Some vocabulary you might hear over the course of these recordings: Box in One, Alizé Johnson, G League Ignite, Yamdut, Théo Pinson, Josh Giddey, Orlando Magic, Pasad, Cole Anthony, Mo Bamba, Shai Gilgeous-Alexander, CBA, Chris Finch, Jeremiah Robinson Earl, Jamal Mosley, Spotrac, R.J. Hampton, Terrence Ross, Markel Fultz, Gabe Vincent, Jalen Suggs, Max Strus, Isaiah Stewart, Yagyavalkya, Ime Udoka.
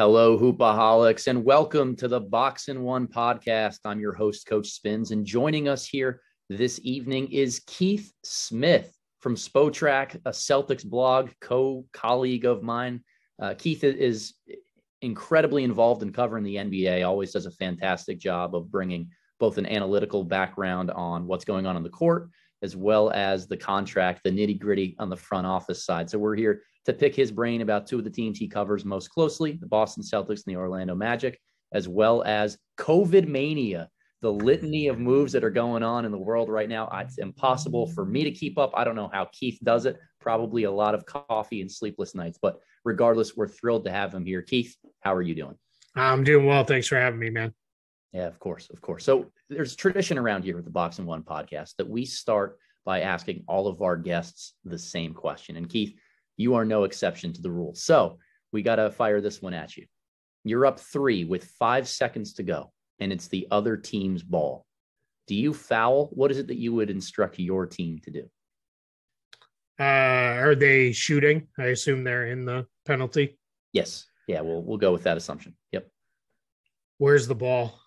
Hello, Hoopaholics, and welcome to the Box in One podcast. I'm your host, Coach Spins, and joining us here this evening is Keith Smith from Spotrac, a Celtics blog, colleague of mine. Keith is incredibly involved in covering the NBA, always does a fantastic job of bringing both an analytical background on what's going on the court, as well as the contract, the nitty-gritty on the front office side. So we're here to pick his brain about two of the teams he covers most closely, the Boston Celtics and the Orlando Magic, as well as COVID mania, the litany of moves that are going on in the world right now. It's impossible for me to keep up. I don't know how Keith does it, probably a lot of coffee and sleepless nights, but regardless, we're thrilled to have him here. Keith, how are you doing? I'm doing well. Thanks for having me, man. Yeah, of course. Of course. So there's a tradition around here with the Box in One podcast that we start by asking all of our guests the same question. And Keith, you are no exception to the rule. So we got to fire this one at you. You're up 3 with 5 seconds to go, and it's the other team's ball. Do you foul? What is it that you would instruct your team to do? Are they shooting? I assume they're in the penalty. Yes. Yeah, we'll go with that assumption. Yep. Where's the ball?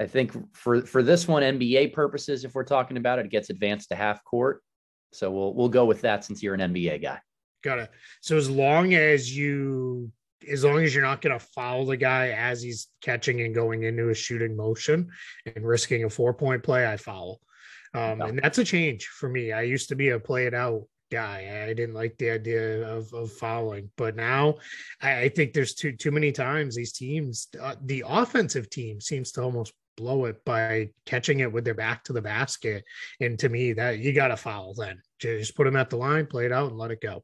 I think for this one, NBA purposes, if we're talking about it, it gets advanced to half court. So we'll go with that since you're an NBA guy. Got it. So as long as you're not going to foul the guy as he's catching and going into a shooting motion and risking a 4-point play, I foul. And that's a change for me. I used to be a play it out guy. I didn't like the idea of fouling, but now I think there's too many times these teams, the offensive team seems to almost blow it by catching it with their back to the basket. And to me, that you got to foul then. Just put them at the line, play it out, and let it go.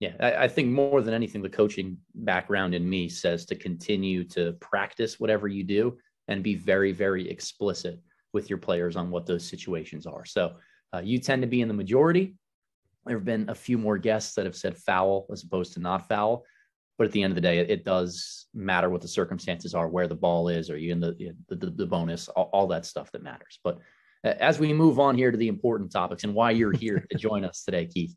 Yeah, I think more than anything, the coaching background in me says to continue to practice whatever you do and be very, very explicit with your players on what those situations are. So you tend to be in the majority. There have been a few more guests that have said foul as opposed to not foul. But at the end of the day, it does matter what the circumstances are, where the ball is, are you in the bonus, all that stuff that matters. But as we move on here to the important topics and why you're here to join us today, Keith,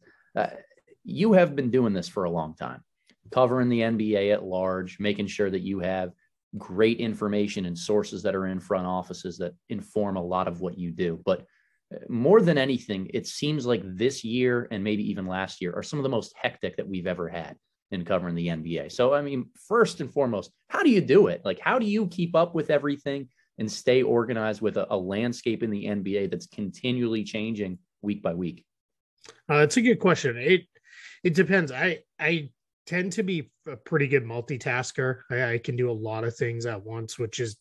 you have been doing this for a long time, covering the NBA at large, making sure that you have great information and sources that are in front offices that inform a lot of what you do. But more than anything, it seems like this year and maybe even last year are some of the most hectic that we've ever had in covering the NBA. So, I mean, first and foremost, how do you do it? Like, how do you keep up with everything and stay organized with a landscape in the NBA that's continually changing week by week? It's a good question. It depends. I tend to be a pretty good multitasker. I can do a lot of things at once, which is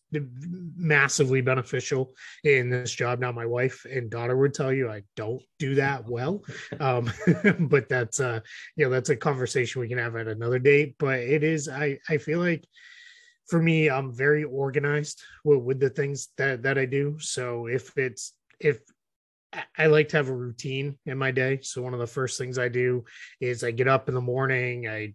massively beneficial in this job. Now, my wife and daughter would tell you I don't do that well, but that's a conversation we can have at another date. But it is, I feel like for me, I'm very organized with the things that I do. So if I like to have a routine in my day. So one of the first things I do is I get up in the morning. I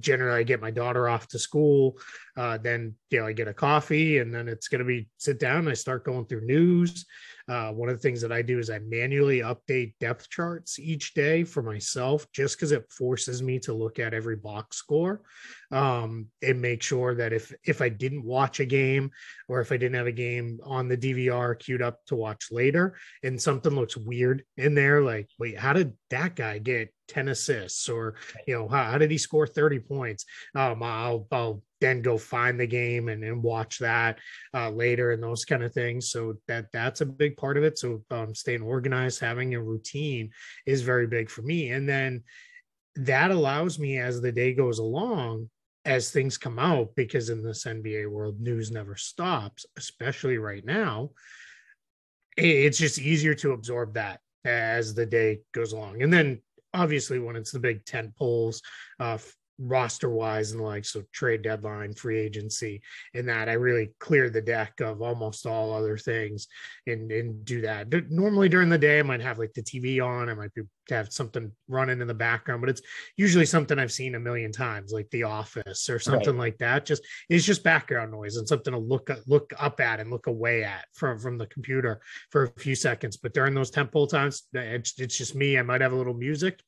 generally get my daughter off to school. Then, I get a coffee, and then it's going to be sit down. I start going through news. One of the things that I do is I manually update depth charts each day for myself, just because it forces me to look at every box score and make sure that if I didn't watch a game or if I didn't have a game on the DVR queued up to watch later and something looks weird in there, like, wait, how did that guy get 10 assists? Or, how did he score 30 points? I'll then go find the game and watch that later and those kind of things. So that's a big part of it. So staying organized, having a routine is very big for me. And then that allows me, as the day goes along, as things come out, because in this NBA world, news never stops, especially right now, it's just easier to absorb that as the day goes along. And then obviously when it's the big tent poles, roster wise and like, so trade deadline, free agency, and that I really clear the deck of almost all other things and do that. Normally during the day, I might have like the TV on, I might be to have something running in the background, but it's usually something I've seen a million times, like The Office or something like that. Just, it's just background noise and something to look up at and look away at from the computer for a few seconds. But during those temple times, it's just me. I might have a little music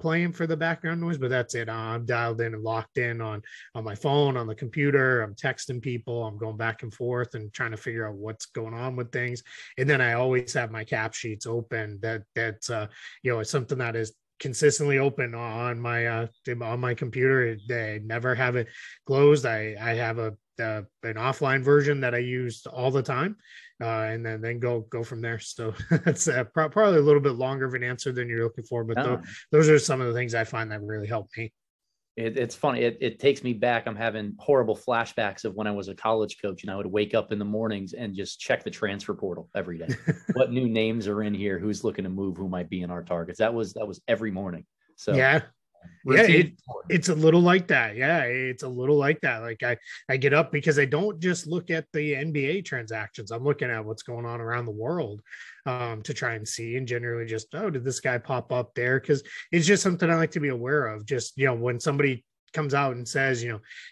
playing for the background noise, but that's it. I'm dialed in and locked in on my phone, on the computer. I'm texting people. I'm going back and forth and trying to figure out what's going on with things. And then I always have my cap sheets open. That's it's something that is consistently open on my computer. I never have it closed. I have an offline version that I use all the time, and then go from there. So that's probably a little bit longer of an answer than you're looking for, but those are some of the things I find that really help me. It's funny. It takes me back. I'm having horrible flashbacks of when I was a college coach and I would wake up in the mornings and just check the transfer portal every day. What new names are in here? Who's looking to move? Who might be in our targets? That was every morning. So yeah. Yeah, it's a little like that. Yeah, it's a little like that. Like I get up because I don't just look at the NBA transactions. I'm looking at what's going on around the world to try and see, and generally just, oh, did this guy pop up there? Because it's just something I like to be aware of. Just, when somebody comes out and says,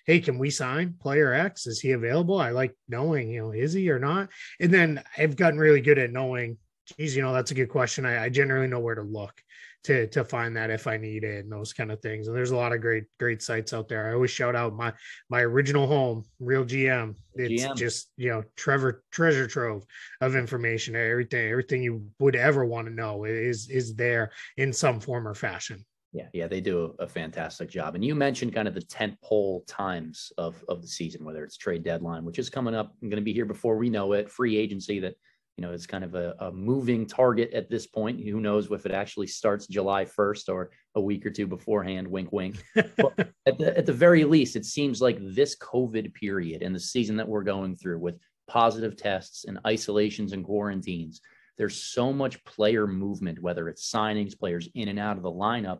hey, can we sign player X? Is he available? I like knowing, is he or not? And then I've gotten really good at knowing, geez, that's a good question. I generally know where to look to find that if I need it and those kind of things. And there's a lot of great sites out there. I always shout out my original home, realGM. It's just, treasure trove of information. Everything you would ever want to know is there in some form or fashion. Yeah, they do a fantastic job. And you mentioned kind of the tentpole times of the season, whether it's trade deadline, which is coming up. I'm going to be here before we know it. Free agency that, it's kind of a moving target at this point. Who knows if it actually starts July 1st or a week or two beforehand, wink, wink. But at the very least, it seems like this COVID period and the season that we're going through with positive tests and isolations and quarantines, there's so much player movement, whether it's signings, players in and out of the lineup,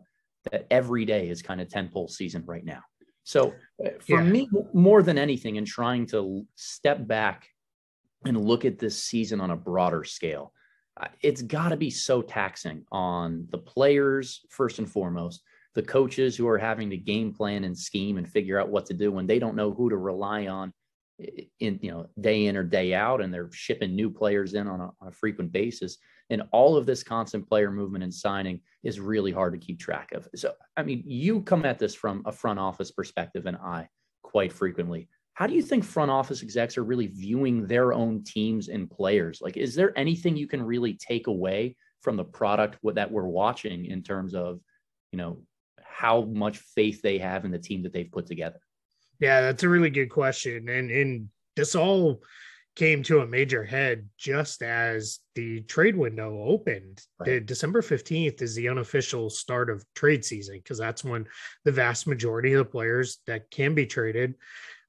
that every day is kind of tentpole season right now. So for me, more than anything, in trying to step back and look at this season on a broader scale, it's got to be so taxing on the players, first and foremost, the coaches who are having to game plan and scheme and figure out what to do when they don't know who to rely on day in or day out, and they're shipping new players in on a frequent basis. And all of this constant player movement and signing is really hard to keep track of. So, I mean, you come at this from a front office perspective, and I quite frequently. How do you think front office execs are really viewing their own teams and players? Like, is there anything you can really take away from the product that we're watching in terms of, how much faith they have in the team that they've put together? Yeah, that's a really good question. And this all came to a major head just as the trade window opened. Right. December 15th is the unofficial start of trade season, because that's when the vast majority of the players that can be traded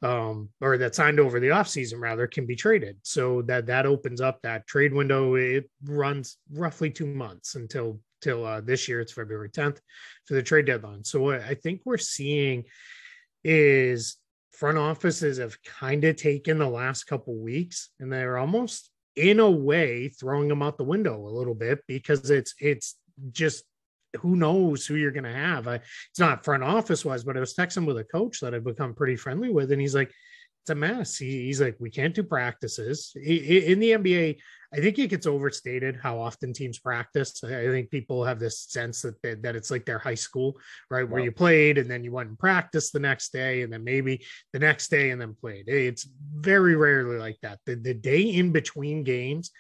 or that signed over the offseason rather can be traded. So that opens up that trade window. It runs roughly 2 months till this year. It's February 10th for the trade deadline. So what I think we're seeing is front offices have kind of taken the last couple weeks, and they're almost in a way throwing them out the window a little bit, because it's just, who knows who you're going to have. It's not front office wise, but I was texting with a coach that I've become pretty friendly with, and he's like, it's a mess. He's like, we can't do practices. In the NBA, I think it gets overstated how often teams practice. I think people have this sense that it's like their high school, right? Where you played and then you went and practiced the next day, and then maybe the next day and then played. It's very rarely like that. The day in between games,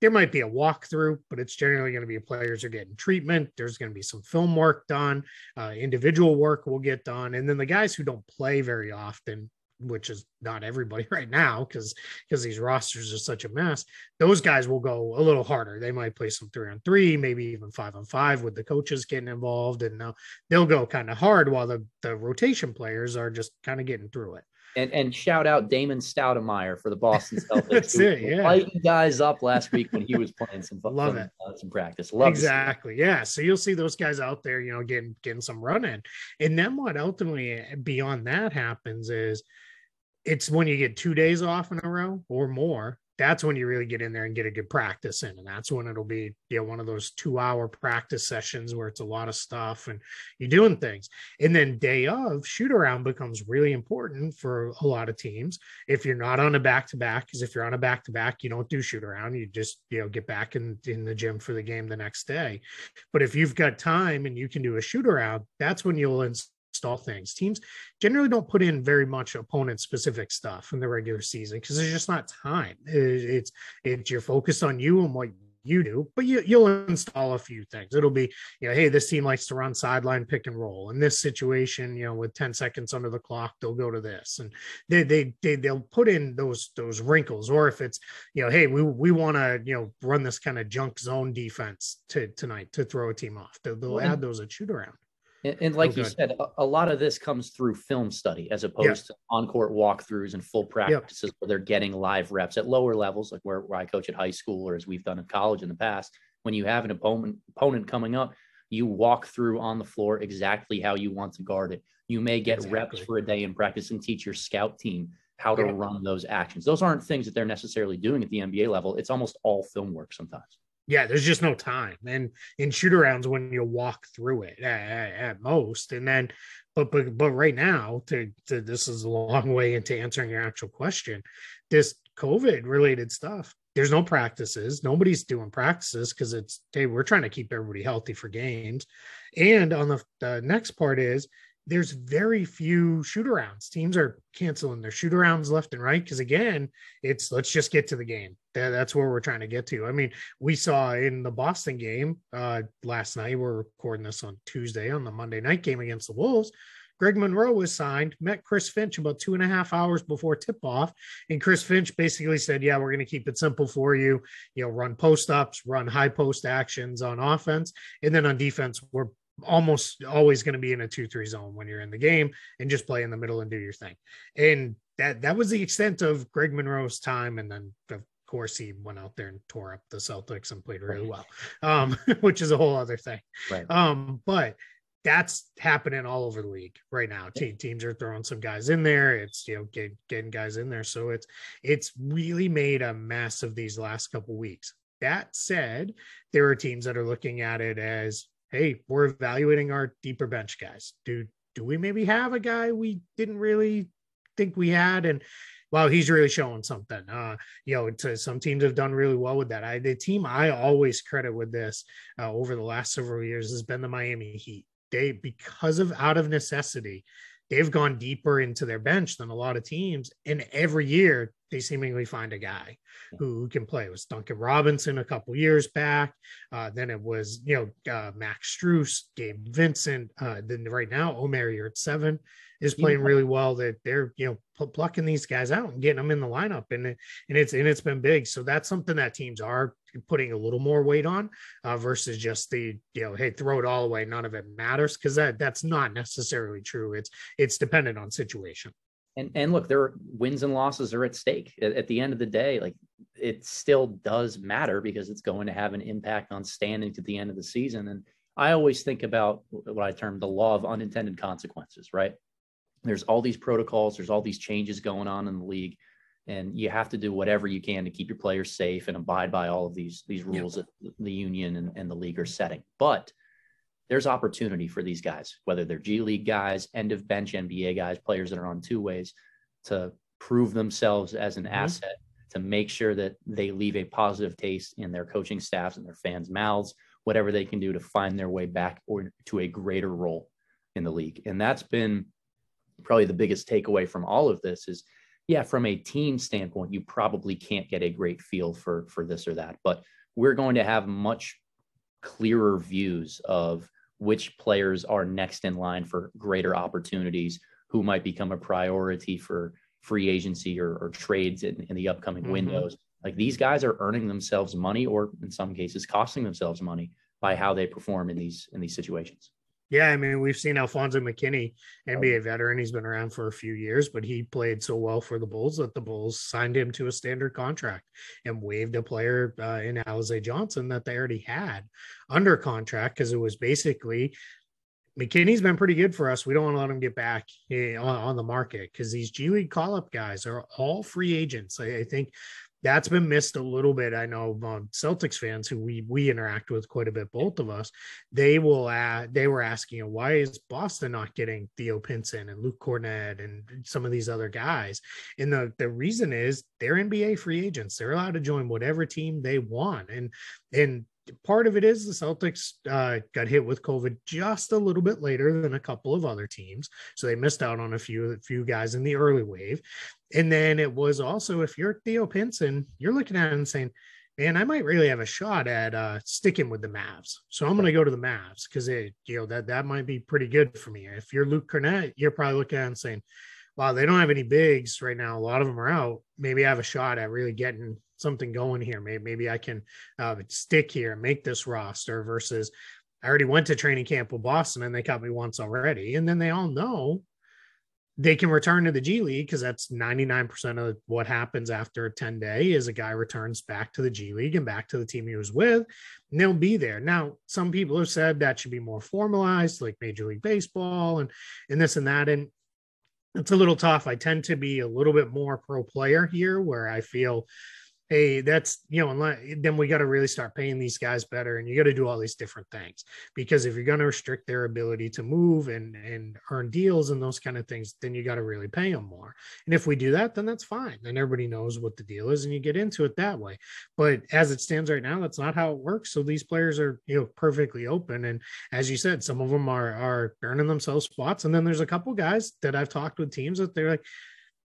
there might be a walkthrough, but it's generally going to be players are getting treatment. There's going to be some film work done. Individual work will get done. And then the guys who don't play very often, which is not everybody right now, because these rosters are such a mess, those guys will go a little harder. They might play some 3-on-3, maybe even 5-on-5 with the coaches getting involved. And they'll go kind of hard, while the rotation players are just kind of getting through it. And shout out Damon Stoudamire for the Boston Celtics. That's it, yeah. Lighting guys up last week when he was playing some practice. Love exactly, yeah. So you'll see those guys out there, getting some run in. And then what ultimately beyond that happens is, it's when you get 2 days off in a row or more, that's when you really get in there and get a good practice in. And that's when it'll be, you know, one of those 2-hour practice sessions where it's a lot of stuff and you're doing things. And then day of, shoot around becomes really important for a lot of teams. If you're not on a back-to-back, because if you're on a back-to-back, you don't do shoot around. You just, you know, get back in the gym for the game the next day. But if you've got time and you can do a shoot around, that's when you'll install things. Teams generally don't put in very much opponent specific stuff in the regular season because there's just not time. It's you're focused on you and what you do, but you'll install a few things. It'll be, you know, hey, this team likes to run sideline pick and roll in this situation, you know, with 10 seconds under the clock, they'll go to this. And they'll put in those wrinkles. Or if it's, you know, hey, we want to, you know, run this kind of junk zone defense tonight to throw a team off. They'll add those at shoot around. And like you said, a lot of this comes through film study as opposed to on-court walkthroughs and full practices where they're getting live reps at lower levels, like where I coach at high school or as we've done in college in the past. When you have an opponent coming up, you walk through on the floor exactly how you want to guard it. You may get reps for a day in practice and teach your scout team how to run those actions. Those aren't things that they're necessarily doing at the NBA level. It's almost all film work sometimes. Yeah, there's just no time. And in shoot-arounds when you walk through it at most. And then, but right now, this is a long way into answering your actual question. This COVID-related stuff, there's no practices. Nobody's doing practices because it's, hey, we're trying to keep everybody healthy for games. And on the next part is, there's very few shoot-arounds. Teams are canceling their shoot-arounds left and right because, again, it's let's just get to the game. That's where we're trying to get to. I mean, we saw in the Boston game last night, we're recording this on Tuesday, on the Monday night game against the Wolves, Greg Monroe was signed, met Chris Finch about 2.5 hours before tip-off, and Chris Finch basically said, yeah, we're going to keep it simple for you. You know, run post-ups, run high post actions on offense, and then on defense, we're almost always going to be in a 2-3 zone when you're in the game and just play in the middle and do your thing. And that was the extent of Greg Monroe's time. And then of course he went out there and tore up the Celtics and played really well, which is a whole other thing. Right. But that's happening all over the league right now. Teams are throwing some guys in there. It's, you know, getting guys in there. So it's really made a mess of these last couple of weeks. That said, there are teams that are looking at it as, hey, we're evaluating our deeper bench guys. Do we maybe have a guy we didn't really think we had? And wow, he's really showing something. You know, some teams have done really well with that. The team I always credit with this over the last several years has been the Miami Heat. They, because of out of necessity, they've gone deeper into their bench than a lot of teams. And every year they seemingly find a guy who can play. It was Duncan Robinson a couple years back. Then it was, you know, Max Strus, Gabe Vincent. Then right now, Omer Yurtseven is playing really well. That they're, you know, plucking these guys out and getting them in the lineup. And it's been big. So that's something that teams are putting a little more weight on versus just the, you know, hey, throw it all away. None of it matters. Cause that's not necessarily true. It's dependent on situation. And look, their wins and losses are at stake at the end of the day. Like, it still does matter because it's going to have an impact on standings at the end of the season. And I always think about what I term the law of unintended consequences, right? There's all these protocols, there's all these changes going on in the league, and you have to do whatever you can to keep your players safe and abide by all of these rules that the union and the league are setting. But there's opportunity for these guys, whether they're G League guys, end of bench NBA guys, players that are on two ways, to prove themselves as an asset, to make sure that they leave a positive taste in their coaching staffs and their fans' mouths, whatever they can do to find their way back or to a greater role in the league. And that's been probably the biggest takeaway from all of this is, yeah, from a team standpoint, you probably can't get a great feel for this or that, but we're going to have much clearer views of which players are next in line for greater opportunities, who might become a priority for free agency or trades in the upcoming windows. Like, these guys are earning themselves money, or in some cases costing themselves money, by how they perform in these situations. Yeah, I mean, we've seen Alfonso McKinney, NBA veteran. He's been around for a few years, but he played so well for the Bulls that the Bulls signed him to a standard contract and waived a player in Alizé Johnson that they already had under contract, because it was basically, McKinney's been pretty good for us. We don't want to let him get back on the market, because these G League call-up guys are all free agents. I think that's been missed a little bit. I know Celtics fans who we interact with quite a bit, both of us, they were asking, why is Boston not getting Théo Pinson and Luke Kornet and some of these other guys? And the reason is they're NBA free agents. They're allowed to join whatever team they want. And part of it is the Celtics got hit with COVID just a little bit later than a couple of other teams. So they missed out on a few guys in the early wave. And then it was also, if you're Théo Pinson, you're looking at it and saying, man, I might really have a shot at sticking with the Mavs. So I'm going to go to the Mavs because that might be pretty good for me. If you're Luke Kornet, you're probably looking at it and saying, wow, they don't have any bigs right now. A lot of them are out. Maybe I have a shot at really getting something going here. Maybe I can stick here and make this roster versus I already went to training camp with Boston and they cut me once already. And then they all know they can return to the G League because that's 99% of what happens after a 10-day is a guy returns back to the G League and back to the team he was with, and they'll be there. Now, some people have said that should be more formalized, like Major League Baseball and this and that. And it's a little tough. I tend to be a little bit more pro player here where I feel, hey, that's, then we got to really start paying these guys better and you got to do all these different things, because if you're going to restrict their ability to move and earn deals and those kind of things, then you got to really pay them more. And if we do that, then that's fine. Then everybody knows what the deal is and you get into it that way. But as it stands right now, that's not how it works. So these players are, perfectly open. And as you said, some of them are earning themselves spots. And then there's a couple guys that I've talked with teams that they're like,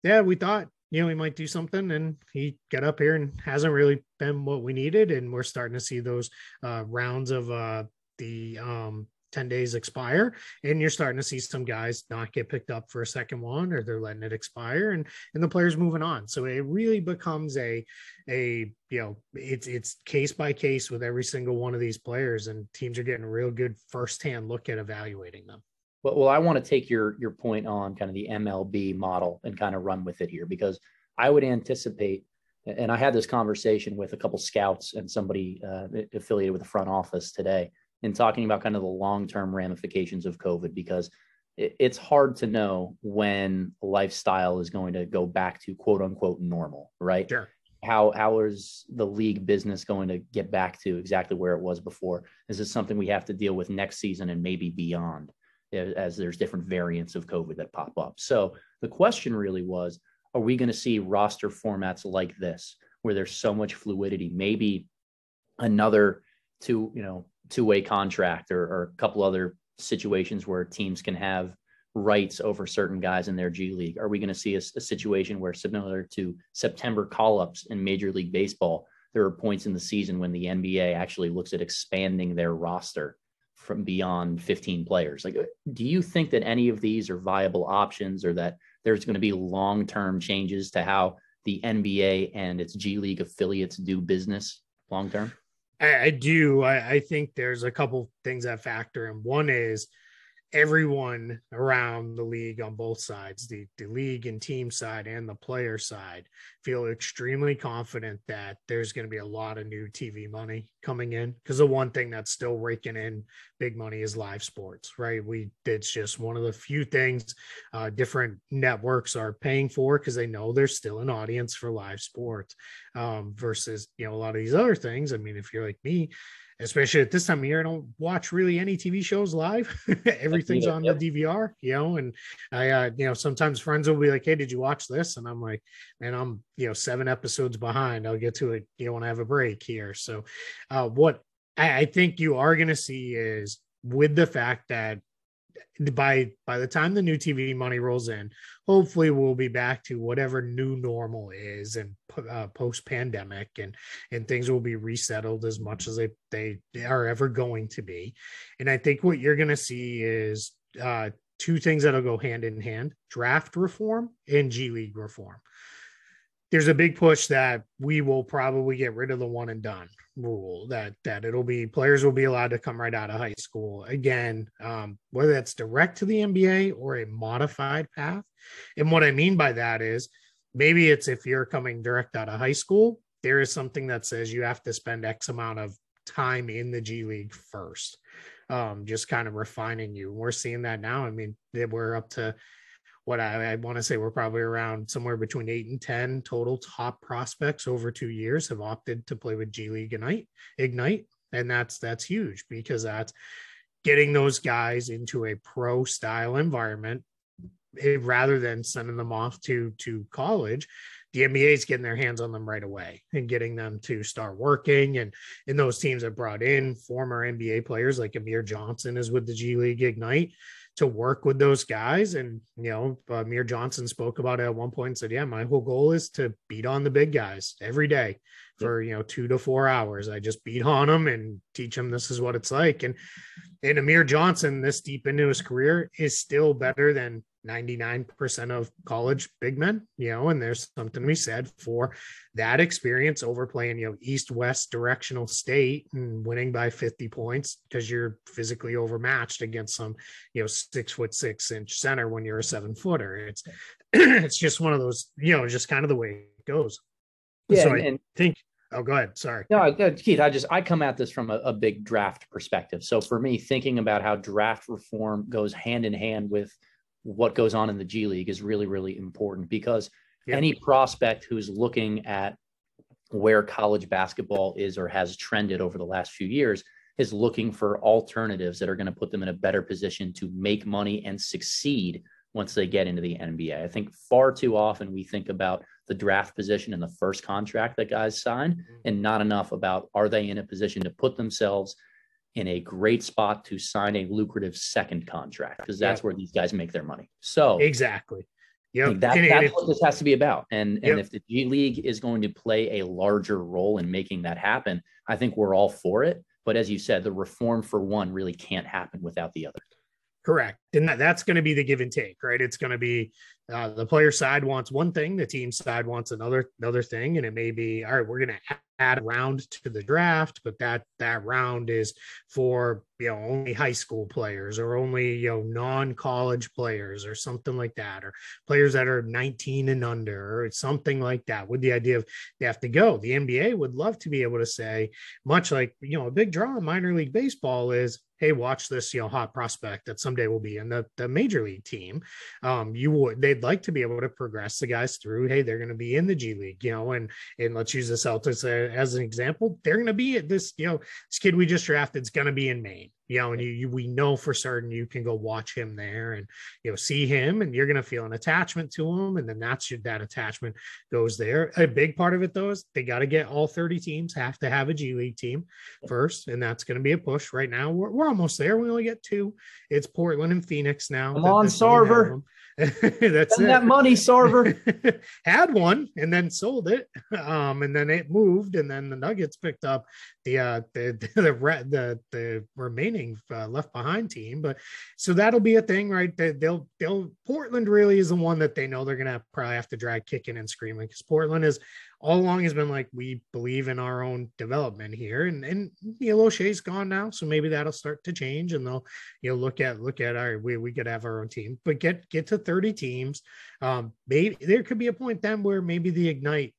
yeah, we thought, he might do something, and he got up here and hasn't really been what we needed. And we're starting to see those rounds of the 10 days expire, and you're starting to see some guys not get picked up for a second one, or they're letting it expire and the player's moving on. So it really becomes it's case by case with every single one of these players, and teams are getting a real good firsthand look at evaluating them. Well, I want to take your point on kind of the MLB model and kind of run with it here, because I would anticipate, and I had this conversation with a couple scouts and somebody affiliated with the front office today, and talking about kind of the long-term ramifications of COVID, because it's hard to know when lifestyle is going to go back to quote unquote normal, right? Sure. How is the league business going to get back to exactly where it was before? This is something we have to deal with next season and maybe beyond, as there's different variants of COVID that pop up. So the question really was, are we going to see roster formats like this, where there's so much fluidity, maybe another two-way contract or a couple other situations where teams can have rights over certain guys in their G League? Are we going to see a situation where, similar to September call-ups in Major League Baseball, there are points in the season when the NBA actually looks at expanding their roster from beyond 15 players? Like, do you think that any of these are viable options, or that there's going to be long-term changes to how the NBA and its G League affiliates do business long-term? I do. I think there's a couple things that factor in. One is everyone around the league on both sides, the league and team side and the player side, feel extremely confident that there's going to be a lot of new TV money coming in, because the one thing that's still raking in big money is live sports, right? It's just one of the few things different networks are paying for, because they know there's still an audience for live sports versus, a lot of these other things. I mean, if you're like me, especially at this time of year, I don't watch really any TV shows live. Everything's on the DVR, and I, sometimes friends will be like, hey, did you watch this? And I'm like, and I'm, 7 episodes behind. I'll get to it, when I have a break here. So what I think you are going to see is, with the fact that by the time the new TV money rolls in, hopefully we'll be back to whatever new normal is, and post pandemic and things will be resettled as much as they are ever going to be. And I think what you're going to see is two things that'll go hand in hand: draft reform and G League reform. There's a big push that we will probably get rid of the one and done rule, that it'll be, players will be allowed to come right out of high school again, whether that's direct to the NBA or a modified path. And what I mean by that is, maybe it's, if you're coming direct out of high school, there is something that says you have to spend X amount of time in the G League first, just kind of refining you. We're seeing that now. I mean, we're up to what I want to say we're probably around somewhere between 8 and 10 total top prospects over 2 years have opted to play with G League Ignite. And that's huge, because that's getting those guys into a pro style environment rather than sending them off to college. The NBA is getting their hands on them right away and getting them to start working. And in those teams that brought in former NBA players like Amir Johnson is with the G League Ignite to work with those guys. And, you know, Amir Johnson spoke about it at one point and said, yeah, my whole goal is to beat on the big guys every day for, you know, 2 to 4 hours. I just beat on them and teach them this is what it's like. And Amir Johnson, this deep into his career, is still better than 99% of college big men, you know, and there's something we said for that experience over playing, you know, East-West directional state and winning by 50 points because you're physically overmatched against some, you know, 6'6" center when you're a 7-footer. It's just one of those, you know, just kind of the way it goes. Yeah, so I think, oh, go ahead. Sorry. No, Keith, I come at this from a big draft perspective. So for me, thinking about how draft reform goes hand in hand with what goes on in the G League is really, really important, because any prospect who's looking at where college basketball is or has trended over the last few years is looking for alternatives that are going to put them in a better position to make money and succeed once they get into the NBA. I think far too often we think about the draft position and the first contract that guys sign, and not enough about, are they in a position to put themselves in a great spot to sign a lucrative second contract, because that's where these guys make their money. So exactly. Yeah. That's what this has to be about. And if the G League is going to play a larger role in making that happen, I think we're all for it. But as you said, the reform for one really can't happen without the other. Correct. And that's going to be the give and take, right? It's going to be the player side wants one thing, the team side wants another thing. And it may be, all right, we're going to add a round to the draft, but that round is for, you know, only high school players or only, you know, non-college players or something like that, or players that are 19 and under or something like that, with the idea of they have to go. The NBA would love to be able to say, much like, you know, a big draw in minor league baseball is, hey, watch this, you know, hot prospect that someday will be in the major league team. They'd like to be able to progress the guys through, hey, they're going to be in the G League, you know, and let's use the Celtics as an example. They're going to be at this, you know, this kid we just drafted is going to be in Maine, you know, and we know for certain you can go watch him there and, you know, see him, and you're going to feel an attachment to him. And then that attachment goes there. A big part of it though, is they got to get all 30 teams have to have a G League team first. And that's going to be a push right now. We're almost there. We only get 2. It's Portland and Phoenix now. Come on, Sarver. That's it. That money, Sarver. Had one and then sold it. And then it moved, and then the Nuggets picked up the remaining left behind team. But so that'll be a thing, right? They'll Portland really is the one that they know they're going to probably have to drag kicking and screaming, because Portland is all along has been like, we believe in our own development here, and you know, O'Shea's gone now, so maybe that'll start to change, and they'll, you know, look at all right, we could have our own team, but get to 30 teams. Maybe there could be a point then where maybe the Ignite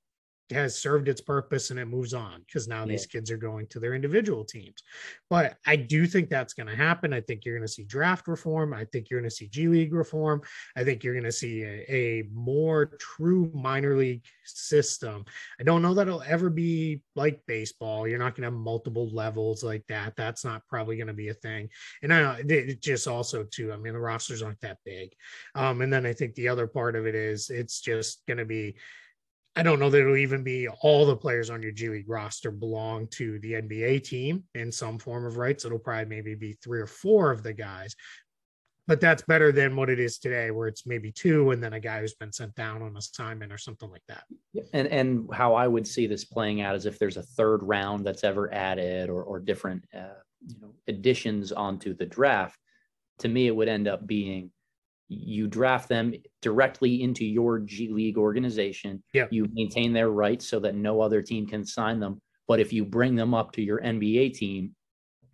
has served its purpose and it moves on, because now these kids are going to their individual teams. But I do think that's going to happen. I think you're going to see draft reform. I think you're going to see G League reform. I think you're going to see a more true minor league system. I don't know that it'll ever be like baseball. You're not going to have multiple levels like that. That's not probably going to be a thing. And I know it just also too, I mean, the rosters aren't that big. And then I think the other part of it is it's just going to be, I don't know that it'll even be all the players on your G League roster belong to the NBA team in some form of rights. It'll probably maybe be 3 or 4 of the guys, but that's better than what it is today, where it's maybe 2 and then a guy who's been sent down on assignment or something like that. And how I would see this playing out is if there's a third round that's ever added or different additions onto the draft. To me, it would end up being, you draft them directly into your G League organization. Yeah. You maintain their rights so that no other team can sign them. But if you bring them up to your NBA team,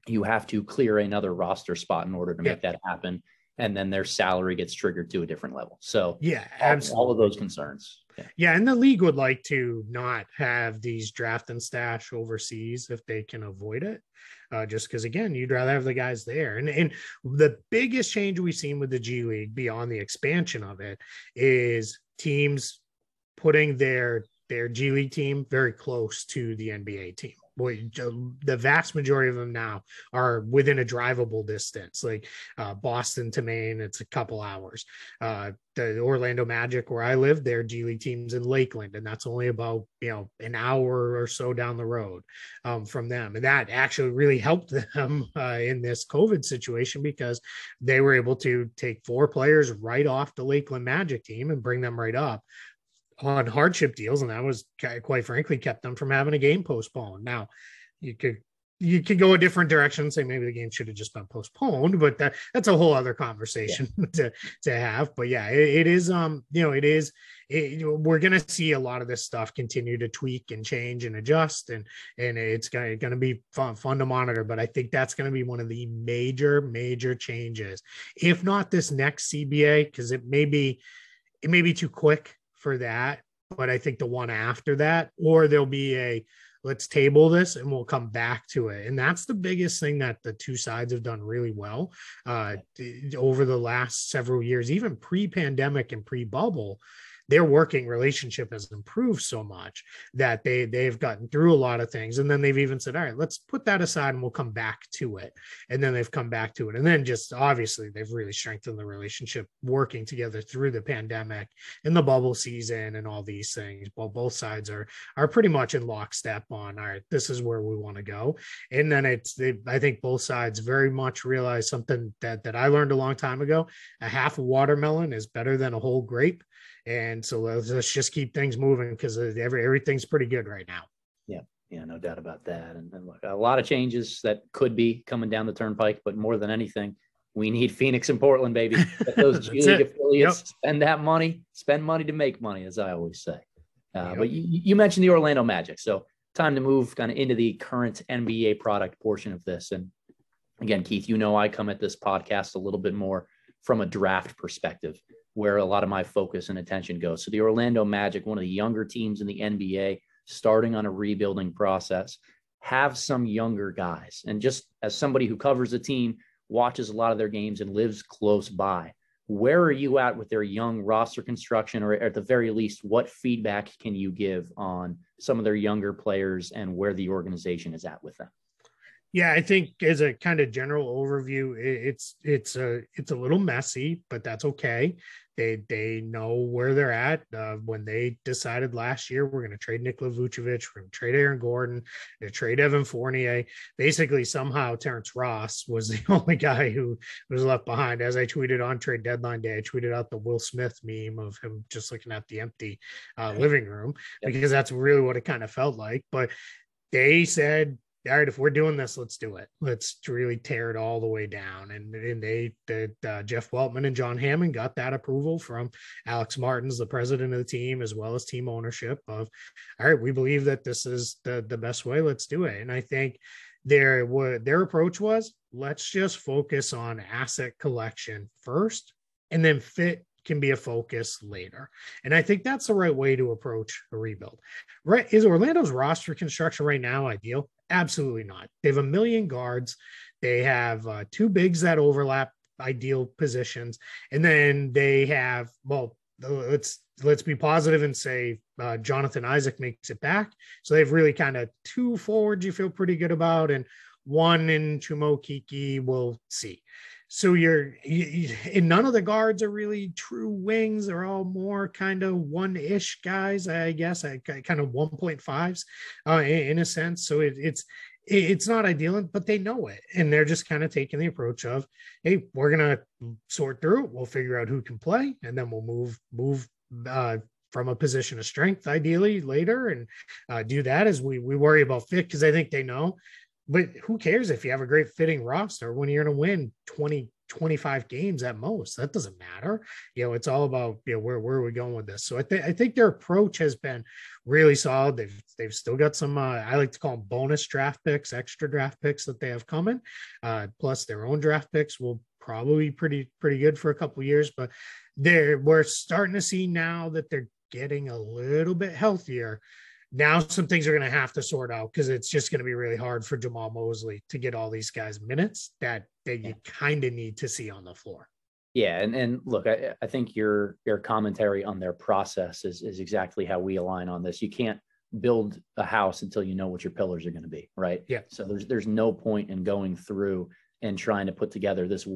you have to clear another roster spot in order to make that happen. and then their salary gets triggered to a different level. So yeah, absolutely. All of those concerns. Yeah. And the league would like to not have these draft and stash overseas if they can avoid it. Just because, again, you'd rather have the guys there. And the biggest change we've seen with the G League beyond the expansion of it is teams putting their G League team very close to the NBA team. The vast majority of them now are within a drivable distance, like Boston to Maine. It's a couple hours. The Orlando Magic, where I live, their G League team's in Lakeland, and that's only about, an hour or so down the road from them. And that actually really helped them in this COVID situation, because they were able to take four players right off the Lakeland Magic team and bring them right up on hardship deals, and that was quite frankly kept them from having a game postponed. Now you could go a different direction and say maybe the game should have just been postponed, but that's a whole other conversation to have. But yeah, it is, we're going to see a lot of this stuff continue to tweak and change and adjust, and it's going to be fun to monitor. But I think that's going to be one of the major changes, if not this next CBA, because it may be too quick for that, but I think the one after that, or there'll be let's table this and we'll come back to it. And that's the biggest thing that the two sides have done really well over the last several years, even pre-pandemic and pre-bubble. Their working relationship has improved so much that they've gotten through a lot of things. And then they've even said, all right, let's put that aside and we'll come back to it. And then they've come back to it. And then just obviously they've really strengthened the relationship working together through the pandemic and the bubble season and all these things. Well, both sides are pretty much in lockstep on, all right, this is where we want to go. And then I think both sides very much realize something that I learned a long time ago. A half watermelon is better than a whole grape. And so let's just keep things moving, because everything's pretty good right now. Yeah. Yeah. No doubt about that. And look, a lot of changes that could be coming down the turnpike, but more than anything, we need Phoenix and Portland, baby. Let those G League affiliates spend that money, spend money to make money, as I always say. But you mentioned the Orlando Magic. So time to move kind of into the current NBA product portion of this. And again, Keith, I come at this podcast a little bit more from a draft perspective, where a lot of my focus and attention goes. So the Orlando Magic, one of the younger teams in the NBA, starting on a rebuilding process, have some younger guys. And just as somebody who covers the team, watches a lot of their games and lives close by, where are you at with their young roster construction, or at the very least, what feedback can you give on some of their younger players and where the organization is at with them? Yeah, I think as a kind of general overview, it's a little messy, but that's okay. They know where they're at. When they decided last year, we're going to trade Nikola Vucevic, we're going to trade Aaron Gordon, to trade Evan Fournier. Basically, somehow Terrence Ross was the only guy who was left behind. As I tweeted on trade deadline day, I tweeted out the Will Smith meme of him just looking at the empty living room, because that's really what it kind of felt like. But they said, all right, if we're doing this, let's do it. Let's really tear it all the way down. And Jeff Weltman and John Hammond got that approval from Alex Martins, the president of the team, as well as team ownership of, all right, we believe that this is the best way. Let's do it. And I think their approach was, let's just focus on asset collection first, and then fit can be a focus later. And I think that's the right way to approach a rebuild. Right? Is Orlando's roster construction right now ideal? Absolutely not. They have 1 million guards. They have two bigs that overlap ideal positions. And then they have, let's be positive and say Jonathan Isaac makes it back. So they've really kind of two forwards you feel pretty good about, and one in Chuma Okeke, we'll see. So and none of the guards are really true wings. They're all more kind of one-ish guys, I guess, kind of 1.5s in a sense. So it's not ideal, but they know it. And they're just kind of taking the approach of, hey, we're going to sort through it. We'll figure out who can play, and then we'll move from a position of strength, ideally, later, and do that as we worry about fit, because I think they know. But who cares if you have a great fitting roster when you're going to win 20, 25 games at most? That doesn't matter. It's all about, where are we going with this? So I think their approach has been really solid. They've still got some, I like to call them bonus draft picks, extra draft picks that they have coming, plus their own draft picks will probably pretty good for a couple of years, but we're starting to see now that they're getting a little bit healthier. Now some things are going to have to sort out because it's just going to be really hard for Jamal Mosley to get all these guys minutes that you kind of need to see on the floor. Yeah. And look, I think your commentary on their process is exactly how we align on this. You can't build a house until you know what your pillars are going to be, right? Yeah. So there's no point in going through and trying to put together this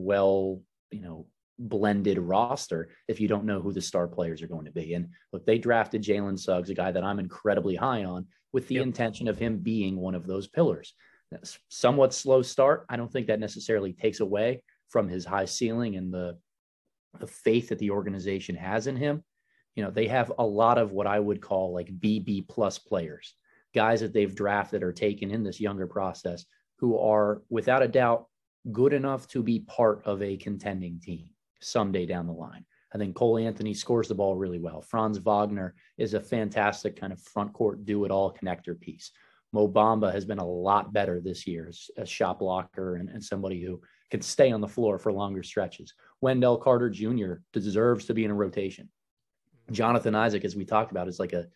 blended roster if you don't know who the star players are going to be. And look, they drafted Jalen Suggs, a guy that I'm incredibly high on, with the intention of him being one of those pillars. That's somewhat slow start. I don't think that necessarily takes away from his high ceiling and the faith that the organization has in him. You know, they have a lot of what I would call like BB plus players, guys that they've drafted or taken in this younger process who are without a doubt good enough to be part of a contending team someday down the line. I think Cole Anthony scores the ball really well. Franz Wagner is a fantastic kind of front court do-it-all connector piece. Mo Bamba has been a lot better this year as a shot blocker and somebody who can stay on the floor for longer stretches. Wendell Carter Jr. deserves to be in a rotation. Jonathan Isaac, as we talked about, is like a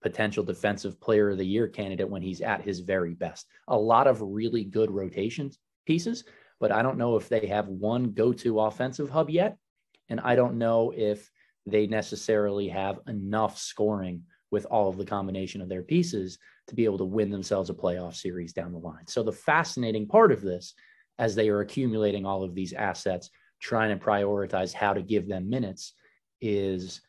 potential defensive player of the year candidate when he's at his very best. A lot of really good rotation pieces, but I don't know if they have one go-to offensive hub yet. And I don't know if they necessarily have enough scoring with all of the combination of their pieces to be able to win themselves a playoff series down the line. So the fascinating part of this, as they are accumulating all of these assets, trying to prioritize how to give them minutes, is,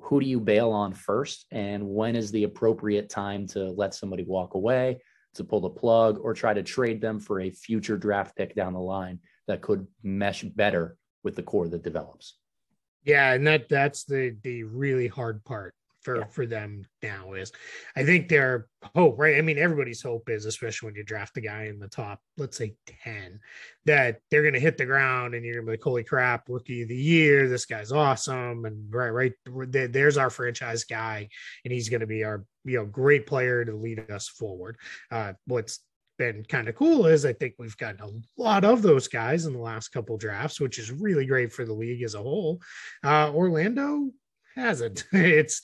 who do you bail on first? And when is the appropriate time to let somebody walk away, to pull the plug, or try to trade them for a future draft pick down the line that could mesh better with the core that develops? Yeah. And that's the really hard part for them now is, I think their hope, right? I mean, everybody's hope is, especially when you draft a guy in the top, let's say 10, that they're going to hit the ground and you're going to be like, holy crap, rookie of the year, this guy's awesome. And right. There's our franchise guy. And he's going to be our, great player to lead us forward. What's been kind of cool is I think we've gotten a lot of those guys in the last couple drafts, which is really great for the league as a whole. Orlando hasn't. It's,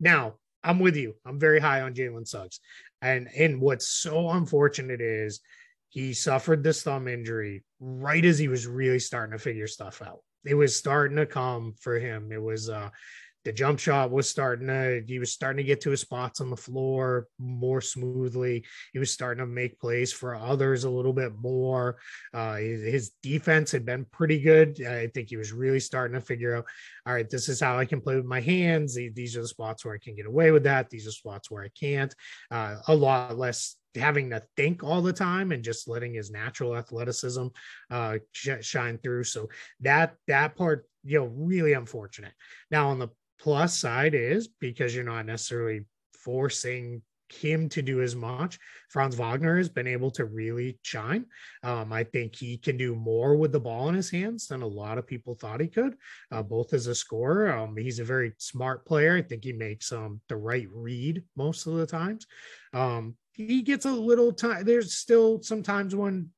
now I'm with you. I'm very high on Jalen Suggs. And what's so unfortunate is he suffered this thumb injury right as he was really starting to figure stuff out. It was starting to come for him. It was, the jump shot was he was starting to get to his spots on the floor more smoothly. He was starting to make plays for others a little bit more. His defense had been pretty good. I think he was really starting to figure out, all right, this is how I can play with my hands. These are the spots where I can get away with that. These are spots where I can't. A lot less having to think all the time and just letting his natural athleticism shine through. So that part, really unfortunate. Now on the plus side is, because you're not necessarily forcing him to do as much, Franz Wagner has been able to really shine. I think he can do more with the ball in his hands than a lot of people thought he could, both as a scorer. He's a very smart player. I think he makes the right read most of the times. He gets a little time. There's still sometimes when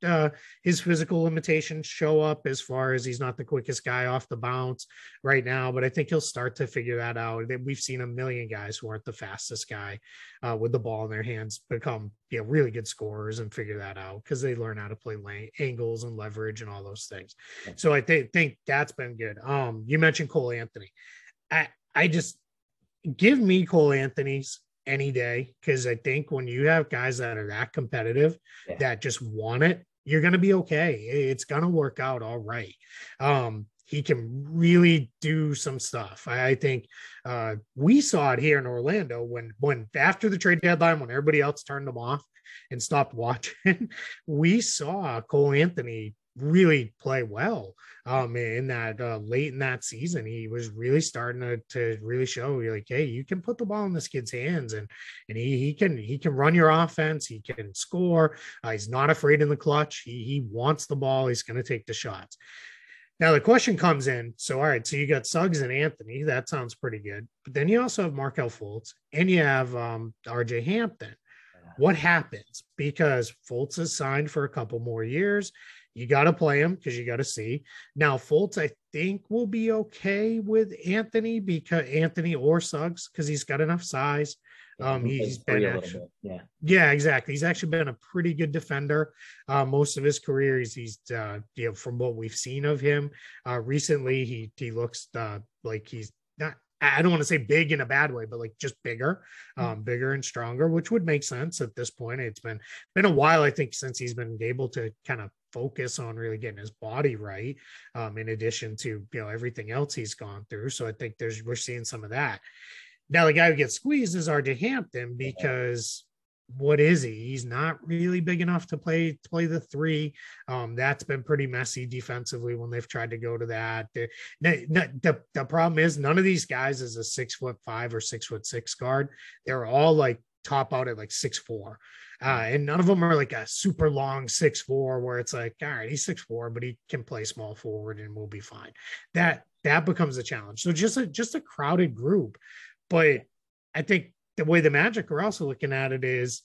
his physical limitations show up, as far as he's not the quickest guy off the bounce right now, but I think he'll start to figure that out. We've seen a million guys who aren't the fastest guy with the ball in their hands become really good scorers and figure that out because they learn how to play angles and leverage and all those things. So I think that's been good. You mentioned Cole Anthony. I just give me Cole Anthony's any day, because I think when you have guys that are that competitive, that just want it, you're going to be okay. It's going to work out all right. He can really do some stuff. I think we saw it here in Orlando when after the trade deadline, when everybody else turned them off and stopped watching, we saw Cole Anthony really play well in that late in that season. He was really starting to really show, you're like, hey, you can put the ball in this kid's hands and he can run your offense. He can score. He's not afraid in the clutch. He wants the ball. He's going to take the shots. Now the question comes in. So, all right, so you got Suggs and Anthony. That sounds pretty good. But then you also have Markel Fultz and you have R.J. Hampton. What happens? Because Fultz is signed for a couple more years. you got to play him because you got to see. Now, Fultz, I think, will be okay with Anthony because Anthony or Suggs, because he's got enough size. He's been actually, yeah, exactly. He's actually been a pretty good defender most of his career. He's you know, from what we've seen of him recently, he looks like he's not. I don't want to say big in a bad way, but like just bigger, bigger and stronger, which would make sense at this point. It's been a while, I think, since he's been able to kind of focus on really getting his body right. In addition to, you know, everything else he's gone through. So I think we're seeing some of that. Now, the guy who gets squeezed is R.J. Hampton because what is he? He's not really big enough to play the three. That's been pretty messy defensively when they've tried to go to that. The problem is none of these guys is a 6'5" or 6'6" guard. They're all like top out at like 6'4". And none of them are like a super long 6'4" where it's like, all right, he's 6'4", but he can play small forward and we'll be fine. That becomes a challenge. So just a crowded group. But I think the way the Magic are also looking at it is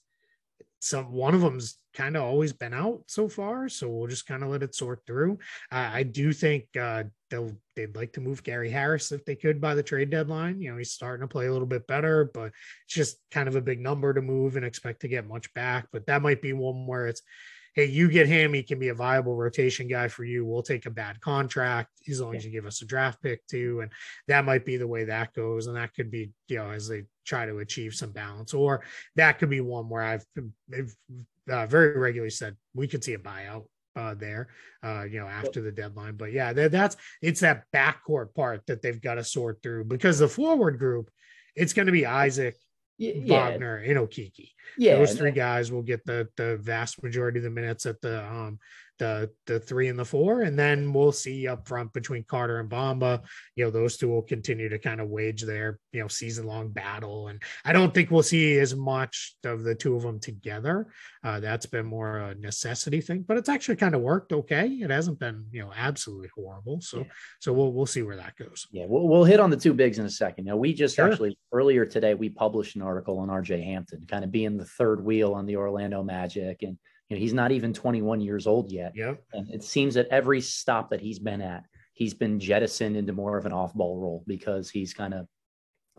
one of them's kind of always been out so far. So we'll just kind of let it sort through. I do think they'd like to move Gary Harris if they could by the trade deadline. You know, he's starting to play a little bit better, but it's just kind of a big number to move and expect to get much back. But that might be one where it's, hey, you get him, he can be a viable rotation guy for you. We'll take a bad contract as long as you give us a draft pick too. And that might be the way that goes. And that could be, you know, as they try to achieve some balance, or that could be one where I've very regularly said we could see a buyout there, you know, after the deadline. But yeah, it's that backcourt part that they've got to sort through, because the forward group, it's going to be Isaac, Wagner and Okeke. Those three guys will get the vast majority of the minutes at the 3 and the 4, and then we'll see up front between Carter and Bamba. You know, those two will continue to kind of wage their, you know, season-long battle, and I don't think we'll see as much of the two of them together. That's been more a necessity thing, but it's actually kind of worked okay. It hasn't been, you know, absolutely horrible. So we'll see where that goes. Yeah, we'll hit on the two bigs in a second. Now, we just actually earlier today we published an article on R.J. Hampton, kind of being the third wheel on the Orlando Magic, and you know, he's not even 21 years old yet. Yep. And it seems that every stop that he's been at, he's been jettisoned into more of an off-ball role because he's kind of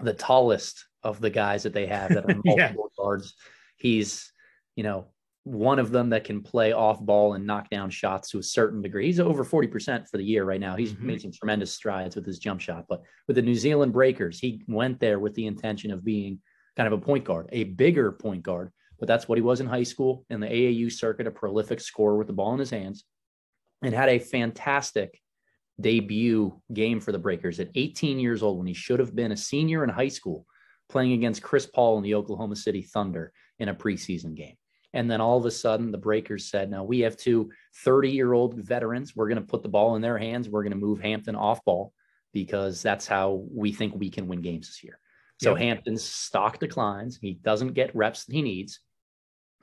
the tallest of the guys that they have that are multiple guards. He's, you know, one of them that can play off-ball and knock down shots to a certain degree. He's over 40% for the year right now. He's made some tremendous strides with his jump shot. But with the New Zealand Breakers, he went there with the intention of being kind of a point guard, a bigger point guard. But that's what he was in high school, in the AAU circuit, a prolific scorer with the ball in his hands, and had a fantastic debut game for the Breakers at 18 years old when he should have been a senior in high school, playing against Chris Paul in the Oklahoma City Thunder in a preseason game. And then all of a sudden the Breakers said, now we have two 30-year-old veterans. We're going to put the ball in their hands. We're going to move Hampton off ball because that's how we think we can win games this year. So Hampton's stock declines. He doesn't get reps that he needs.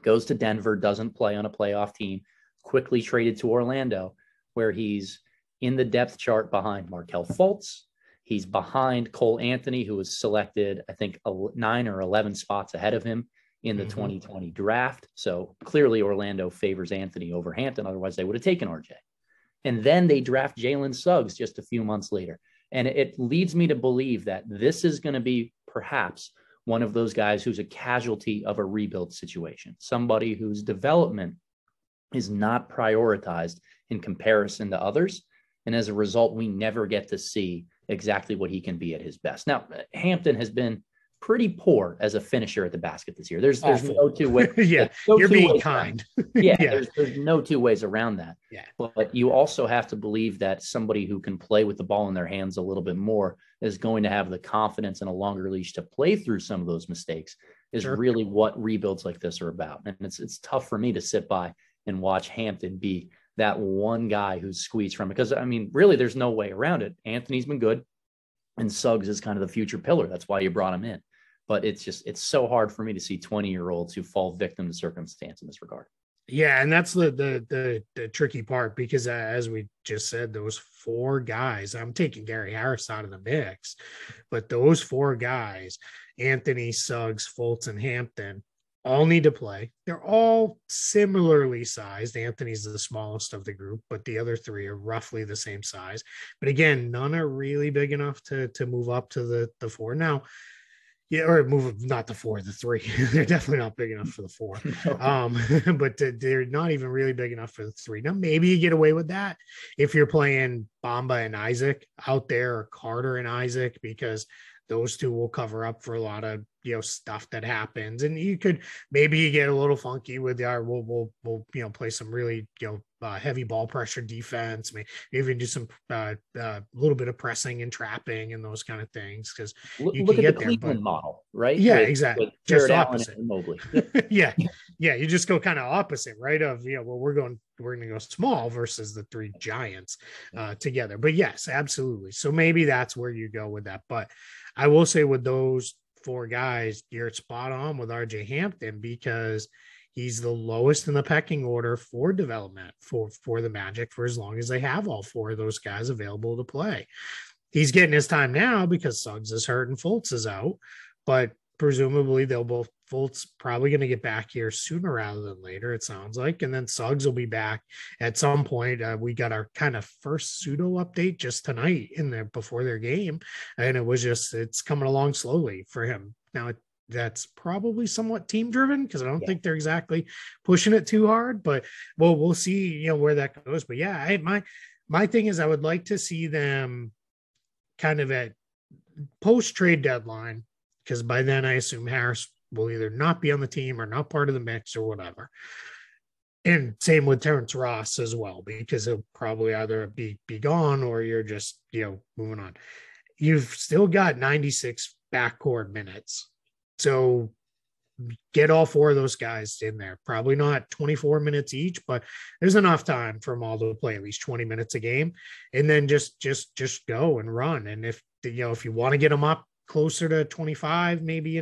Goes to Denver, doesn't play on a playoff team, quickly traded to Orlando, where he's in the depth chart behind Markel Fultz. He's behind Cole Anthony, who was selected, I think, 9 or 11 spots ahead of him in the 2020 draft. So clearly Orlando favors Anthony over Hampton. Otherwise, they would have taken RJ. And then they draft Jalen Suggs just a few months later. And it leads me to believe that this is going to be perhaps one of those guys who's a casualty of a rebuild situation, somebody whose development is not prioritized in comparison to others. And as a result, we never get to see exactly what he can be at his best. Now, Hampton has been pretty poor as a finisher at the basket this year. There's no two ways. You're being kind. There's no two ways around that. Yeah. But you also have to believe that somebody who can play with the ball in their hands a little bit more is going to have the confidence and a longer leash to play through some of those mistakes is really what rebuilds like this are about. And it's tough for me to sit by and watch Hampton be that one guy who's squeezed from it. Because, I mean, really, there's no way around it. Anthony's been good, and Suggs is kind of the future pillar. That's why you brought him in. But it's so hard for me to see 20-year-olds who fall victim to circumstance in this regard. Yeah, and that's the tricky part, because as we just said, those four guys, I'm taking Gary Harris out of the mix, but those four guys, Anthony, Suggs, Fultz, and Hampton, all need to play. They're all similarly sized. Anthony's the smallest of the group, but the other three are roughly the same size. But again, none are really big enough to move up to the four now. Yeah, or move not the four, the three. They're definitely not big enough for the four. But they're not even really big enough for the three. Now, maybe you get away with that if you're playing Bamba and Isaac out there, or Carter and Isaac, because those two will cover up for a lot of, you know, stuff that happens. And you could maybe get a little funky with the, we'll you know, play some really, you know, heavy ball pressure defense, maybe even do some little bit of pressing and trapping and those kind of things. Cause you look can at get the there, Cleveland model, right? Yeah, with, exactly. With just opposite. Yeah. Yeah. You just go kind of opposite, right? Of, you know, well, we're going to go small versus the three giants together, but yes, absolutely. So maybe that's where you go with that. But I will say with those four guys, you're spot on with R.J. Hampton because he's the lowest in the pecking order for development for the Magic for as long as they have all four of those guys available to play. He's getting his time now because Suggs is hurt and Fultz is out, but presumably they'll both – Fultz probably going to get back here sooner rather than later, it sounds like, and then Suggs will be back at some point. We got our kind of first pseudo update just tonight in there before their game, and it was just it's coming along slowly for him. Now, that's probably somewhat team-driven because I don't think they're exactly pushing it too hard, but we'll see, you know, where that goes. But, yeah, my thing is I would like to see them kind of at post-trade deadline because by then I assume Harris – will either not be on the team or not part of the mix or whatever. And same with Terrence Ross as well, because he'll probably either be gone or you're just, you know, moving on. You've still got 96 backcourt minutes. So get all four of those guys in there. Probably not 24 minutes each, but there's enough time for them all to play at least 20 minutes a game. And then just go and run. And if, you know, if you want to get them up closer to 25, maybe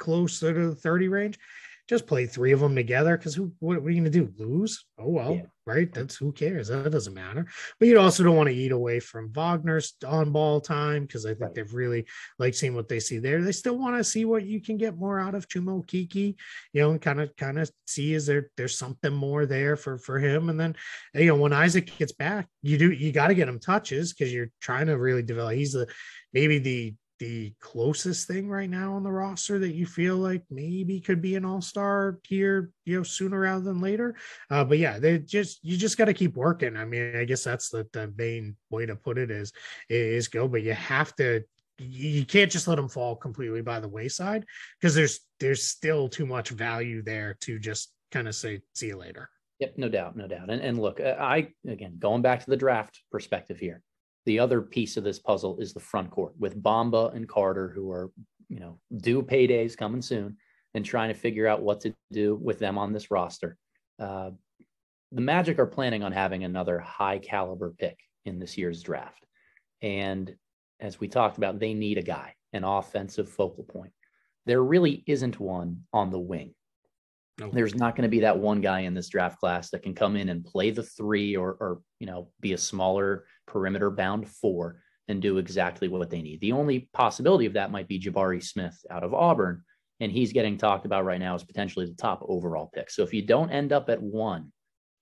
closer to the 30 range, just play three of them together because what are you going to do, lose? Oh well, yeah. Right, that's who cares, that doesn't matter. But you also don't want to eat away from Wagner's on ball time because I think they've really like seeing what they see there. They still want to see what you can get more out of Chuma Okeke, you know, and kind of see is there's something more there for him. And then, you know, when Isaac gets back, you got to get him touches because you're trying to really develop. He's the closest thing right now on the roster that you feel like maybe could be an all-star here, you know, sooner rather than later. But yeah, you just got to keep working. I mean, I guess that's the main way to put it is go, but you have to, you can't just let them fall completely by the wayside because there's still too much value there to just kind of say, see you later. Yep. No doubt. And look, again, going back to the draft perspective here, the other piece of this puzzle is the front court with Bamba and Carter, who are, you know, due paydays coming soon and trying to figure out what to do with them on this roster. The Magic are planning on having another high caliber pick in this year's draft. And as we talked about, they need a guy, an offensive focal point. There really isn't one on the wing. Nope. There's not going to be that one guy in this draft class that can come in and play the three or you know, be a smaller perimeter bound four and do exactly what they need. The only possibility of that might be Jabari Smith out of Auburn. And he's getting talked about right now as potentially the top overall pick. So if you don't end up at one,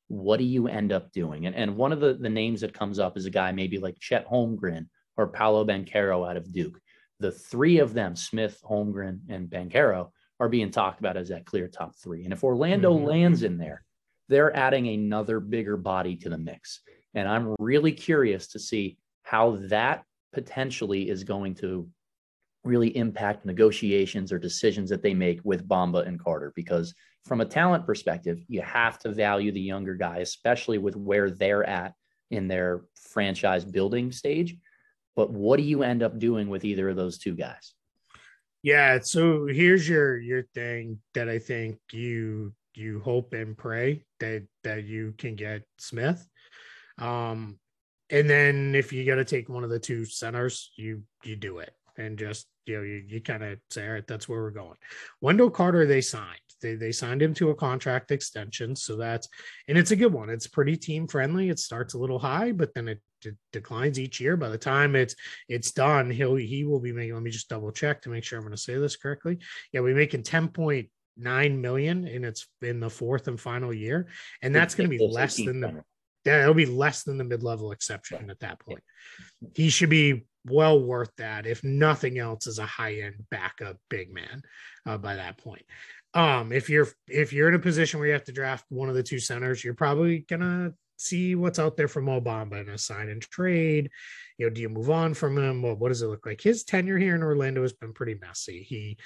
what do you end up doing? And one of the names that comes up is a guy maybe like Chet Holmgren or Paolo Banchero out of Duke. The three of them, Smith, Holmgren, and Banchero, are being talked about as that clear top three. And if Orlando lands in there, they're adding another bigger body to the mix. And I'm really curious to see how that potentially is going to really impact negotiations or decisions that they make with Bamba and Carter, because from a talent perspective, you have to value the younger guy, especially with where they're at in their franchise building stage. But what do you end up doing with either of those two guys? Yeah, so here's your thing that I think you hope and pray that you can get Smith. And then if you got to take one of the two centers, you do it and just, you know, you kind of say, all right, that's where we're going. Wendell Carter, they signed. They signed him to a contract extension. So and it's a good one. It's pretty team friendly. It starts a little high, but then it declines each year. By the time it's done, he will be making, let me just double check to make sure I'm going to say this correctly. Yeah. We're making 10.2 $9 million and it's in the fourth and final year. And that's going to be less than the, that'll be less than the mid-level exception at that point. He should be well worth that. If nothing else, as a high-end backup big man by that point. If you're in a position where you have to draft one of the two centers, you're probably going to see what's out there from Mo Bamba in a sign and trade. You know, do you move on from him? What does it look like? His tenure here in Orlando has been pretty messy.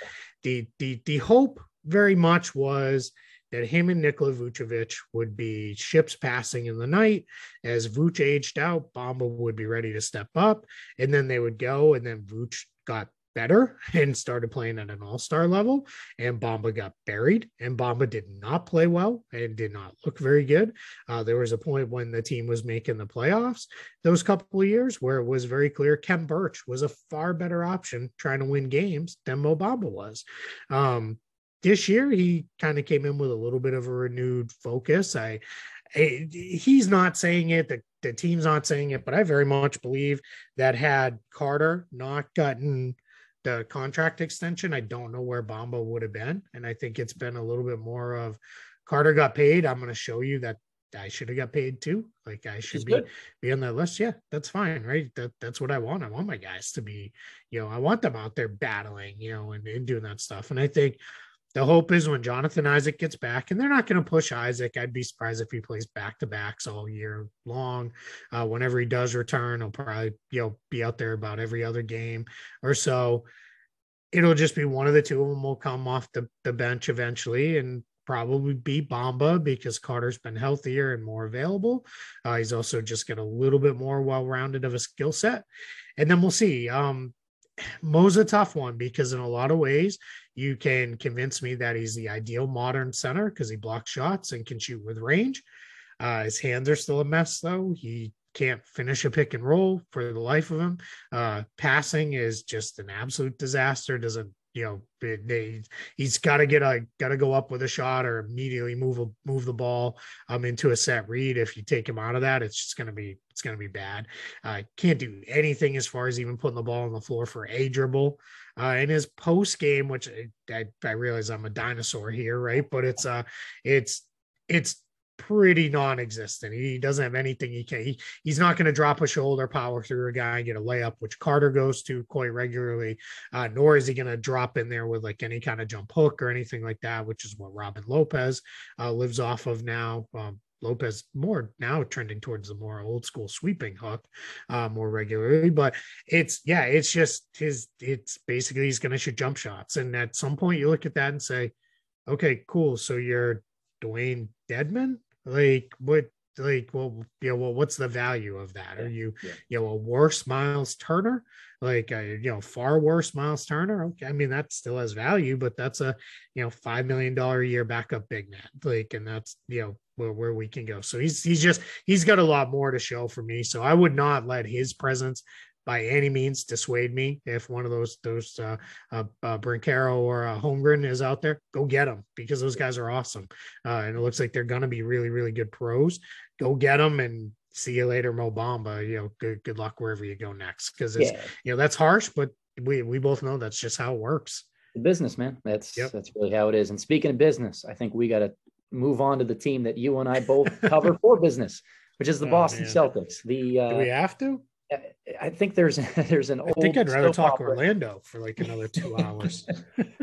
The hope very much was that him and Nikola Vucevic would be ships passing in the night. As Vuce aged out, Bamba would be ready to step up, and then they would go, and then Vuce got better and started playing at an all-star level, and Bamba got buried, and Bamba did not play well and did not look very good. There was a point when the team was making the playoffs those couple of years where it was very clear Kem Birch was a far better option trying to win games than Mo Bamba was. This year, he kind of came in with a little bit of a renewed focus. He's not saying it, the team's not saying it, but I very much believe that had Carter not gotten the contract extension, I don't know where Bamba would have been. And I think it's been a little bit more of Carter got paid. I'm going to show you that I should have got paid too. Like I should be on that list. Yeah, that's fine. Right. That's what I want. I want my guys to be, you know, I want them out there battling, you know, and doing that stuff. And I think the hope is when Jonathan Isaac gets back, and they're not going to push Isaac. I'd be surprised if he plays back-to-backs all year long. Whenever he does return, he'll probably, you know, be out there about every other game or so. It'll just be one of the two of them will come off the bench eventually and probably be Bamba because Carter's been healthier and more available. He's also just got a little bit more well-rounded of a skill set. And then we'll see. Mo's a tough one because in a lot of ways you can convince me that he's the ideal modern center because he blocks shots and can shoot with range. His hands are still a mess though. He can't finish a pick and roll for the life of him. Passing is just an absolute disaster. Doesn't, you know, he's got to go up with a shot or immediately move the ball into a set read. If you take him out of that, it's going to be bad. Can't do anything as far as even putting the ball on the floor for a dribble. And his post game, which I realize I'm a dinosaur here, right? But it's pretty non-existent. He doesn't have anything he can. He's not going to drop a shoulder power through a guy and get a layup, which Carter goes to quite regularly, nor is he going to drop in there with like any kind of jump hook or anything like that, which is what Robin Lopez lives off of now. Lopez more now trending towards the more old school sweeping hook more regularly, but it's basically he's going to shoot jump shots. And at some point you look at that and say, okay, cool. So you're Dwayne Dedman, what's the value of that? Are you, a worse Miles Turner, far worse Miles Turner? Okay. I mean, that still has value, but that's a, $5 million a year backup big man, and that's, where we can go. So he's got a lot more to show for me. So I would not let his presence by any means dissuade me. If one of those Brincaro or Holmgren is out there, go get them because those guys are awesome. And it looks like they're going to be really, really good pros. Go get them and see you later, Mo Bamba. Good luck wherever you go next. Cause it's, that's harsh, but we both know that's just how it works. The business, man. That's really how it is. And speaking of business, I think we got to move on to the team that you and I both cover for business, which is the Boston Celtics. Do we have to? I think there's an old. I think I'd rather talk opera. Orlando for like another 2 hours.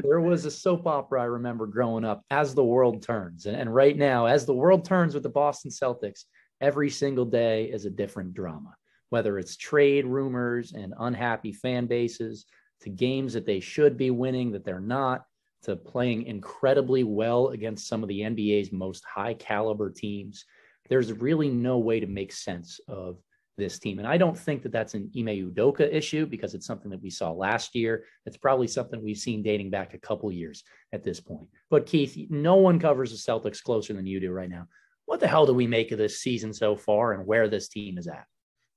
There was a soap opera I remember growing up, As the World Turns, and right now, as the world turns with the Boston Celtics, every single day is a different drama. Whether it's trade rumors and unhappy fan bases, to games that they should be winning that they're not, to playing incredibly well against some of the NBA's most high caliber teams, there's really no way to make sense of this team. And I don't think that that's an Ime Udoka issue because it's something that we saw last year. It's probably something we've seen dating back a couple years at this point. But Keith, no one covers the Celtics closer than you do right now. What the hell do we make of this season so far and where this team is at?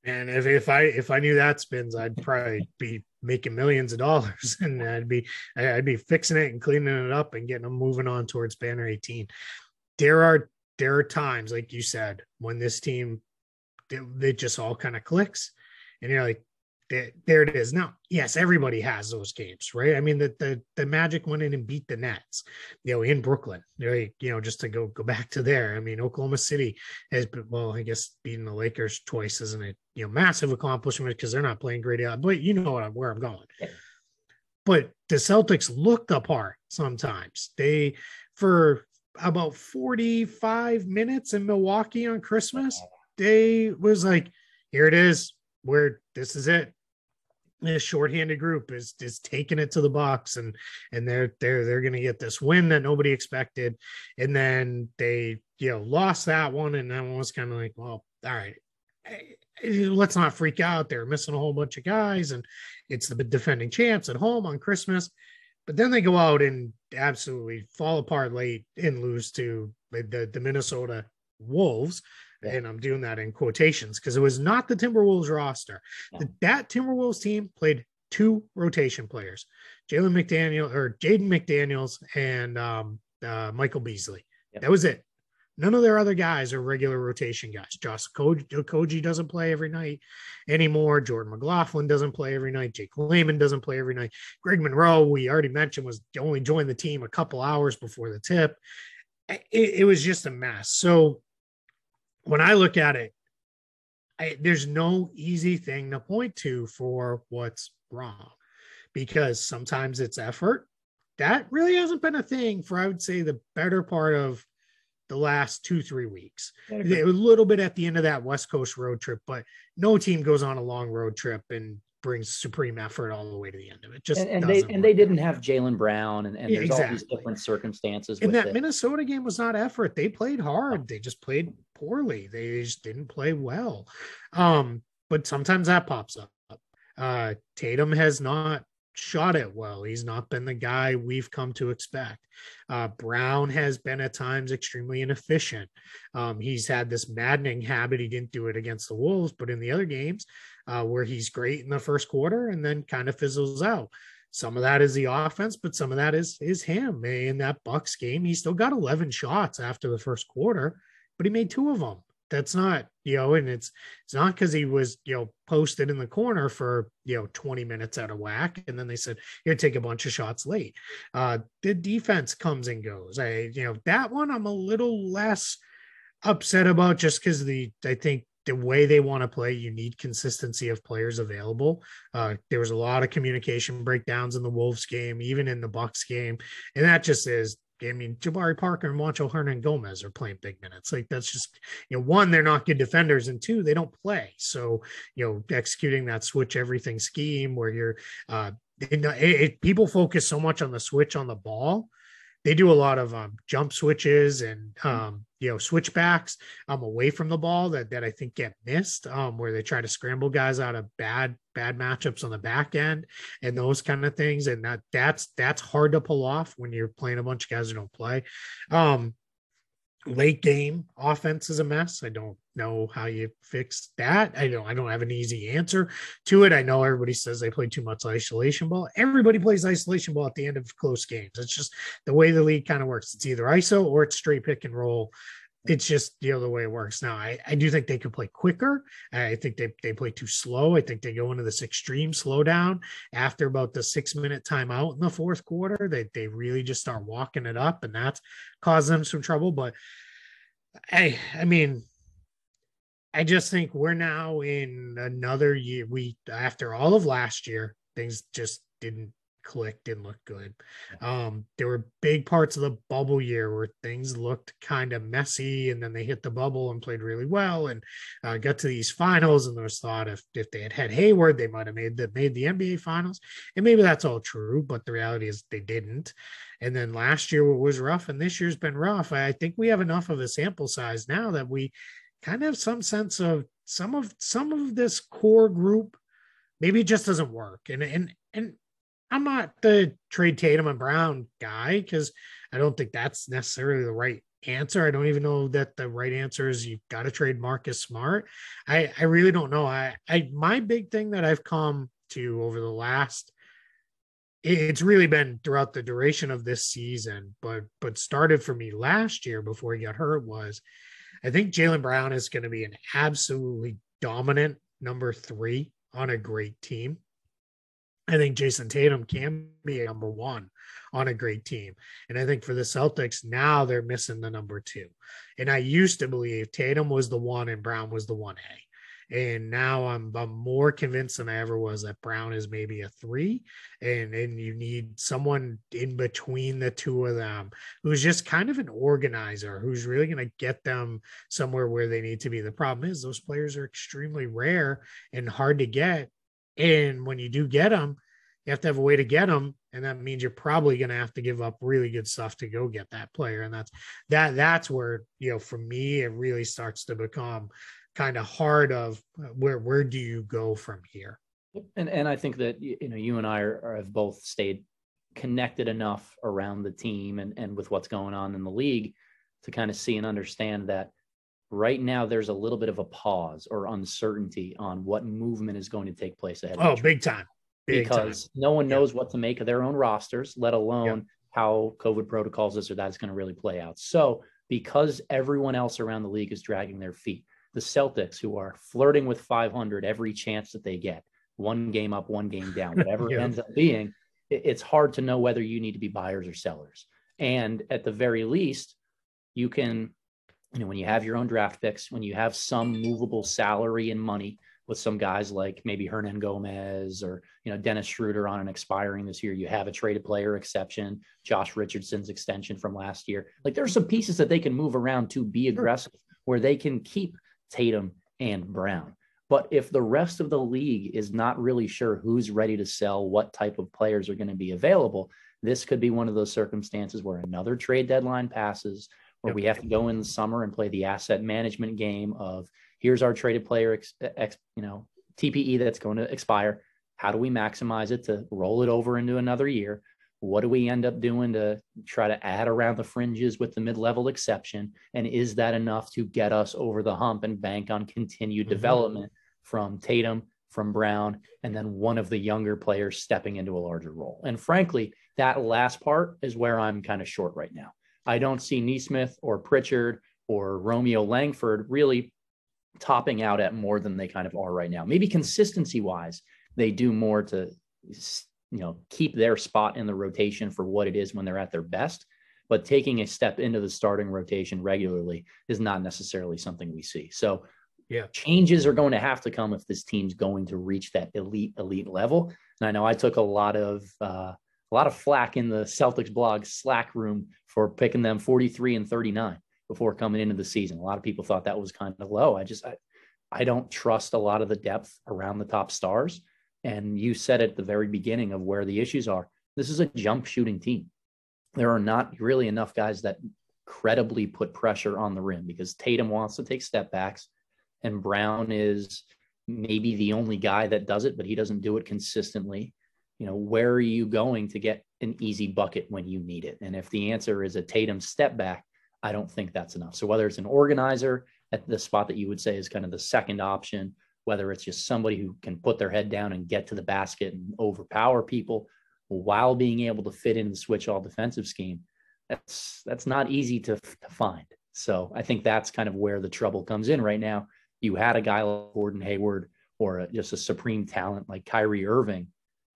And if I knew that, Spins, I'd probably be making millions of dollars, and I'd be fixing it and cleaning it up and getting them moving on towards banner 18. There are times, like you said, when this team, it just all kind of clicks and you're like, There it is. Now, yes, everybody has those games, right? I mean, the Magic went in and beat the Nets, you know, in Brooklyn, right? You know, just to go back to there. I mean, Oklahoma City has been, well, I guess beating the Lakers twice isn't a, you know, massive accomplishment because they're not playing great out, but you know where I'm going. But the Celtics looked the part sometimes. They, for about 45 minutes in Milwaukee on Christmas, they was like, here it is. Where this is it. This shorthanded group is taking it to the box, and they're going to get this win that nobody expected. And then they, you know, lost that one. And that one was kind of like, well, all right, let's not freak out. They're missing a whole bunch of guys, and it's the defending champs at home on Christmas. But then they go out and absolutely fall apart late and lose to the Minnesota Wolves. And I'm doing that in quotations because it was not the Timberwolves roster. No. That Timberwolves team played two rotation players, Jaden McDaniels and Michael Beasley. Yep. That was it. None of their other guys are regular rotation guys. Josh Okogie doesn't play every night anymore. Jordan McLaughlin doesn't play every night. Jake Layman doesn't play every night. Greg Monroe, we already mentioned, was only joined the team a couple hours before the tip. It was just a mess. So when I look at it, there's no easy thing to point to for what's wrong, because sometimes it's effort. That really hasn't been a thing for, I would say, the better part of the last 2-3 weeks. A little bit at the end of that West Coast road trip, but no team goes on a long road trip and brings supreme effort all the way to the end of it. Just and they didn't have Jaylen Brown, and there's all these different circumstances. And that Minnesota game was not effort. They played hard. They just played poorly. They just didn't play well. But sometimes that pops up. Tatum has not shot it well. He's not been the guy we've come to expect. Brown has been at times extremely inefficient. He's had this maddening habit. He didn't do it against the Wolves, but in the other games where he's great in the first quarter and then kind of fizzles out. Some of that is the offense, but some of that is him. In that Bucks game, he still got 11 shots after the first quarter, but he made two of them. That's not, you know, and it's not because he was, you know, posted in the corner for, you know, 20 minutes out of whack. And then they said, here, take a bunch of shots late. The defense comes and goes. That one I'm a little less upset about, just because I think the way they want to play, you need consistency of players available. There was a lot of communication breakdowns in the Wolves game, even in the Bucks game. And that just is, I mean, Jabari Parker and Juancho Hernan-Gomez are playing big minutes. Like, that's just, you know, one, they're not good defenders, and two, they don't play. So, you know, executing that switch everything scheme where you're, people focus so much on the switch on the ball. They do a lot of jump switches and, switchbacks away from the ball that I think get missed, where they try to scramble guys out of bad matchups on the back end and those kind of things. And that's hard to pull off when you're playing a bunch of guys who don't play. Late game offense is a mess. I don't know how you fix that. I don't have an easy answer to it. I know everybody says they play too much isolation ball. Everybody plays isolation ball at the end of close games. It's just the way the league kind of works. It's either ISO or it's straight pick and roll. It's just, you know, the way it works. Now, I do think they could play quicker. I think they play too slow. I think they go into this extreme slowdown after about the 6-minute timeout in the fourth quarter. They really just start walking it up, and that's caused them some trouble. But I mean, I just think we're now in another year. After all of last year, things just didn't look good. There were big parts of the bubble year where things looked kind of messy, and then they hit the bubble and played really well and got to these finals, and there was thought if they had Hayward, they might have made the NBA finals. And maybe that's all true, but the reality is they didn't. And then last year was rough, and this year's been rough. I think we have enough of a sample size now that we kind of have some sense of some of this core group maybe just doesn't work. And I'm not the trade Tatum and Brown guy, because I don't think that's necessarily the right answer. I don't even know that the right answer is you've got to trade Marcus Smart. I really don't know. My big thing that I've come to over the last, it's really been throughout the duration of this season, but started for me last year before he got hurt, was I think Jaylen Brown is going to be an absolutely dominant number 3 on a great team. I think Jason Tatum can be a number one on a great team. And I think for the Celtics, now they're missing the number two. And I used to believe Tatum was the one and Brown was the 1A. And now I'm more convinced than I ever was that Brown is maybe a 3, and you need someone in between the two of them who's just kind of an organizer, who's really going to get them somewhere where they need to be. The problem is those players are extremely rare and hard to get. And when you do get them, you have to have a way to get them. And that means you're probably going to have to give up really good stuff to go get that player. And that's where, you know, for me, it really starts to become kind of hard of where do you go from here? And I think that, you know, you and I have both stayed connected enough around the team and with what's going on in the league to kind of see and understand that right now there's a little bit of a pause or uncertainty on what movement is going to take place ahead. Oh, big time. Because no one knows what to make of their own rosters, let alone how COVID protocols, this or that, is going to really play out. So because everyone else around the league is dragging their feet, the Celtics, who are flirting with 500 every chance that they get, one game up, one game down, whatever it ends up being, it's hard to know whether you need to be buyers or sellers. And at the very least, you can, you know, when you have your own draft picks, when you have some movable salary and money with some guys like maybe Hernan Gomez or, you know, Dennis Schroeder on an expiring this year, you have a traded player exception, Josh Richardson's extension from last year. Like, there are some pieces that they can move around to be aggressive where they can keep Tatum and Brown. But if the rest of the league is not really sure who's ready to sell, what type of players are going to be available, this could be one of those circumstances where another trade deadline passes, where we have to go in the summer and play the asset management game of, here's our traded player, TPE that's going to expire. How do we maximize it to roll it over into another year? What do we end up doing to try to add around the fringes with the mid-level exception? And is that enough to get us over the hump and bank on continued development from Tatum, from Brown, and then one of the younger players stepping into a larger role? And frankly, that last part is where I'm kind of short right now. I don't see Nesmith or Pritchard or Romeo Langford really topping out at more than they kind of are right now. Maybe consistency-wise, they do more to, you know, keep their spot in the rotation for what it is when they're at their best, but taking a step into the starting rotation regularly is not necessarily something we see. So changes are going to have to come if this team's going to reach that elite level. And I know I took a lot of flack in the Celtics blog Slack room for picking them 43 and 39 before coming into the season. A lot of people thought that was kind of low. I don't trust a lot of the depth around the top stars. And you said at the very beginning of where the issues are, this is a jump shooting team. There are not really enough guys that credibly put pressure on the rim because Tatum wants to take step backs and Brown is maybe the only guy that does it, but he doesn't do it consistently. You know, where are you going to get an easy bucket when you need it? And if the answer is a Tatum step back, I don't think that's enough. So whether it's an organizer at the spot that you would say is kind of the second option, whether it's just somebody who can put their head down and get to the basket and overpower people while being able to fit in the switch all defensive scheme, that's not easy to find. So I think that's kind of where the trouble comes in right now. You had a guy like Gordon Hayward or just a supreme talent like Kyrie Irving,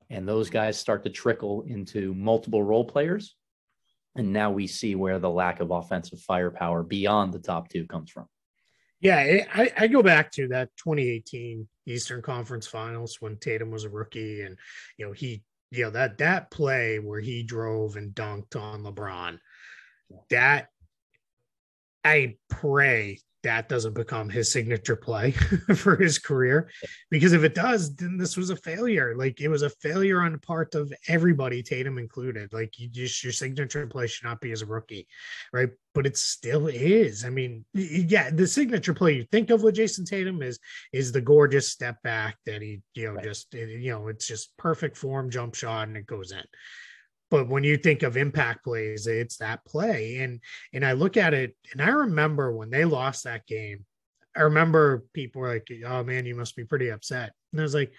and those guys start to trickle into multiple role players. And now we see where the lack of offensive firepower beyond the top two comes from. Yeah, I go back to that 2018 Eastern Conference Finals when Tatum was a rookie and, you know, that play where he drove and dunked on LeBron, that I pray that doesn't become his signature play for his career, because if it does, then this was a failure. Like, it was a failure on the part of everybody, Tatum included. Like, you just, your signature play should not be as a rookie, right? But it still is. I mean, yeah, the signature play you think of with Jason Tatum is the gorgeous step back that he, you know, just, you know, it's just perfect form, jump shot, and it goes in. But when you think of impact plays, it's that play. And I look at it, and I remember when they lost that game, I remember people were like, oh man, you must be pretty upset. And I was like,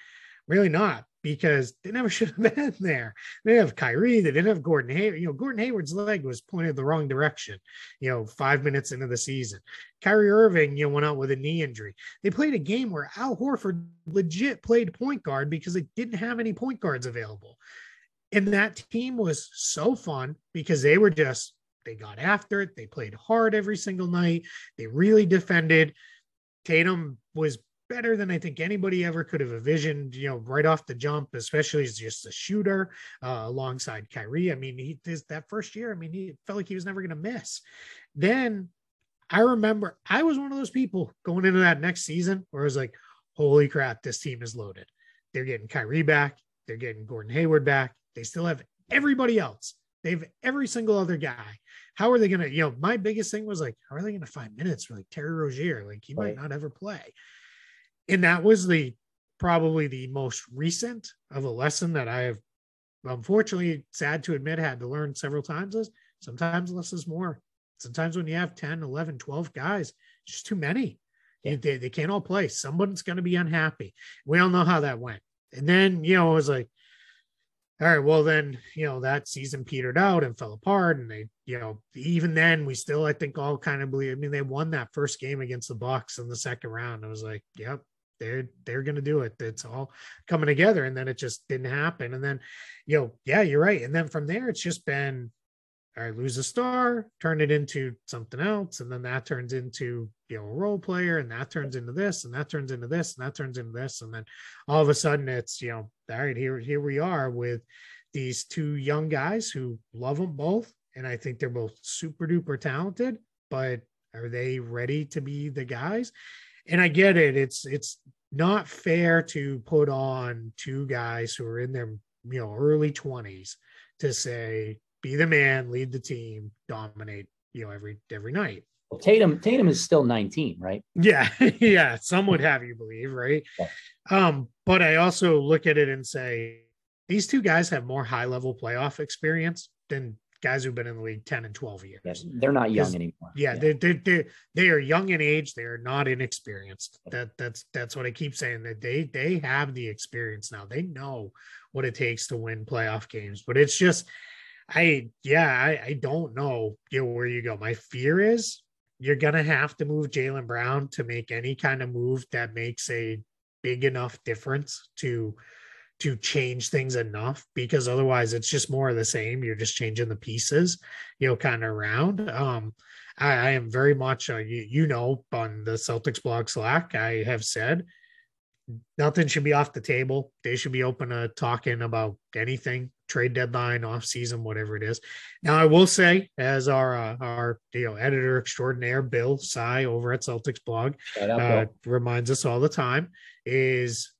Really not, because they never should have been there. They didn't have Kyrie. They didn't have Gordon Hayward. You know, Gordon Hayward's leg was pointed the wrong direction, you know, 5 minutes into the season. Kyrie Irving, you know, went out with a knee injury. They played a game where Al Horford legit played point guard because they didn't have any point guards available. And that team was so fun because they were just, they got after it. They played hard every single night. They really defended. Tatum was better than I think anybody ever could have envisioned, you know, right off the jump, especially as just a shooter alongside Kyrie. I mean, that first year, I mean, he felt like he was never going to miss. Then I remember I was one of those people going into that next season where I was like, holy crap, this team is loaded. They're getting Kyrie back. They're getting Gordon Hayward back. They still have everybody else. They have every single other guy. How are they going to, you know, my biggest thing was like, how are they going to find minutes for like Terry Rozier? Like he might not ever play. And that was probably the most recent of a lesson that I have, unfortunately, sad to admit, had to learn several times is sometimes less is more. Sometimes when you have 10, 11, 12 guys, it's just too many. Yeah. They can't all play. Someone's going to be unhappy. We all know how that went. And then, you know, it was like, all right, well then, you know, that season petered out and fell apart. And they, you know, even then we still, I think all kind of believe, I mean, they won that first game against the Bucks in the second round. I was like, yep, they're going to do it. It's all coming together. And then it just didn't happen. And then, you know, yeah, you're right. And then from there, it's just been, all right, lose a star, turn it into something else. And then that turns into, you know, a role player, and that turns into this, and that turns into this, and that turns into this. And then all of a sudden it's, you know, all right, here we are with these two young guys who love them both. And I think they're both super duper talented, but are they ready to be the guys? And I get it. It's not fair to put on two guys who are in their, you know, early 20s to say, be the man, lead the team, dominate, you know, every night. Well, Tatum is still 19, right? Yeah. Yeah. Some would have you believe, right? Yeah. But I also look at it and say, these two guys have more high level playoff experience than guys who've been in the league 10 and 12 years. Yes, they're not young anymore. Yeah. They are young in age. They are not inexperienced. That's what I keep saying, that they have the experience now. They know what it takes to win playoff games, but it's just, I don't know, you know, where you go. My fear is you're going to have to move Jaylen Brown to make any kind of move that makes a big enough difference to change things enough, because otherwise it's just more of the same. You're just changing the pieces, you know, kind of around. I am very much, you know, on the Celtics blog Slack, I have said, nothing should be off the table. They should be open to talking about anything, trade deadline, off season, whatever it is. Now I will say, as our you know, editor extraordinaire, Bill Sy over at Celtics blog, reminds us all the time, is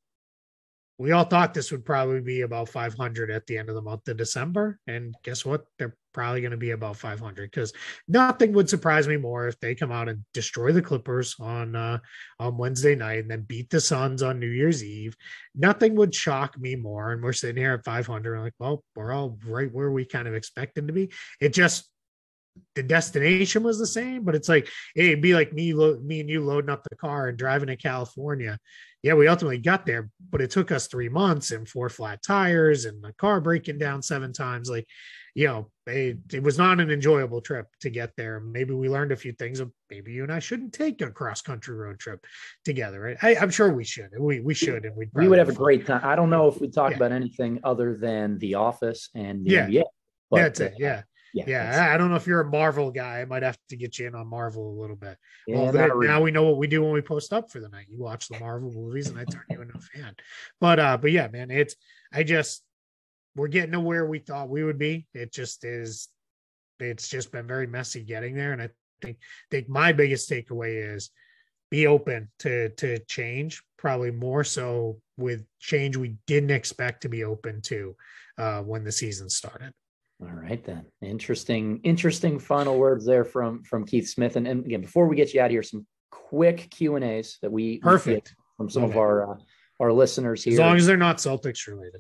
we all thought this would probably be about 500 at the end of the month of December. And guess what? They're probably going to be about 500, because nothing would surprise me more if they come out and destroy the Clippers on Wednesday night and then beat the Suns on New Year's Eve. Nothing would shock me more. And we're sitting here at 500 and like, well, we're all right where we kind of expected to be. It just, the destination was the same, but it's like, hey, it'd be like me and you loading up the car and driving to California. Yeah, we ultimately got there, but it took us 3 months and 4 flat tires and the car breaking down 7 times. Like, you know, it was not an enjoyable trip to get there. Maybe we learned a few things. Maybe you and I shouldn't take a cross-country road trip together. Right? I'm sure we should. We should, and we would have a great time. I don't know if we talk about anything other than The Office and the NBA. But, that's it. Yeah, I don't know if you're a Marvel guy. I might have to get you in on Marvel a little bit. Yeah, well, now we know what we do when we post up for the night. You watch the Marvel movies, and I turn you into a fan. But yeah, man, we're getting to where we thought we would be. It just is. It's just been very messy getting there, and I think my biggest takeaway is be open to change. Probably more so with change we didn't expect to be open to when the season started. All right, then. Interesting final words there from Keith Smith. And again, before we get you out of here, some quick Q&As that we get from some of our listeners here. As long as they're not Celtics related.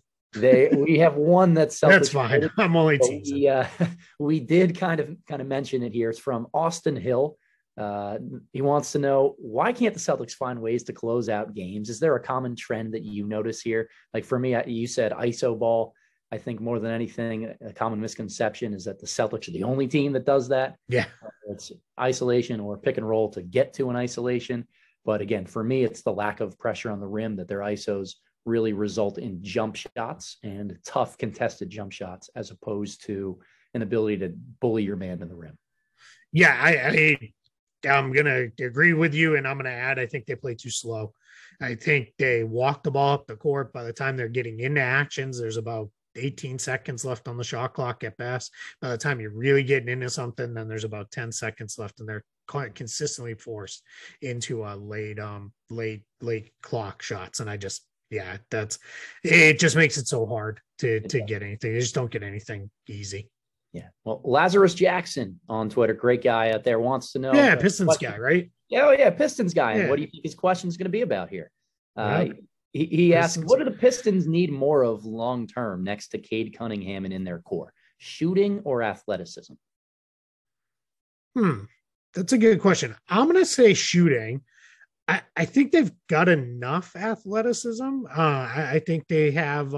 We have one that's Celtics. That's fine. Related. I'm only teasing. We did kind of mention it here. It's from Austin Hill. He wants to know, why can't the Celtics find ways to close out games? Is there a common trend that you notice here? Like for me, you said ISO ball. I think more than anything, a common misconception is that the Celtics are the only team that does that. Yeah. It's isolation or pick and roll to get to an isolation. But again, for me, it's the lack of pressure on the rim that their ISOs really result in jump shots and tough contested jump shots, as opposed to an ability to bully your man in the rim. Yeah, I'm going to agree with you, and I'm going to add, I think they play too slow. I think they walk the ball up the court. By the time they're getting into actions, there's about 18 seconds left on the shot clock at best. By the time you're really getting into something, then there's about 10 seconds left, and they're consistently forced into a late clock shots. And I just, yeah, that's, it just makes it so hard to get anything. They just don't get anything easy. Yeah. Well, Lazarus Jackson on Twitter, great guy out there, wants to know. Yeah. Pistons guy, right? Yeah. Oh yeah. Pistons guy. Yeah. And what do you think his question is going to be about here? Yep. He asked, what do the Pistons need more of long-term next to Cade Cunningham and in their core? Shooting or athleticism? That's a good question. I'm going to say shooting. I think they've got enough athleticism. I think they have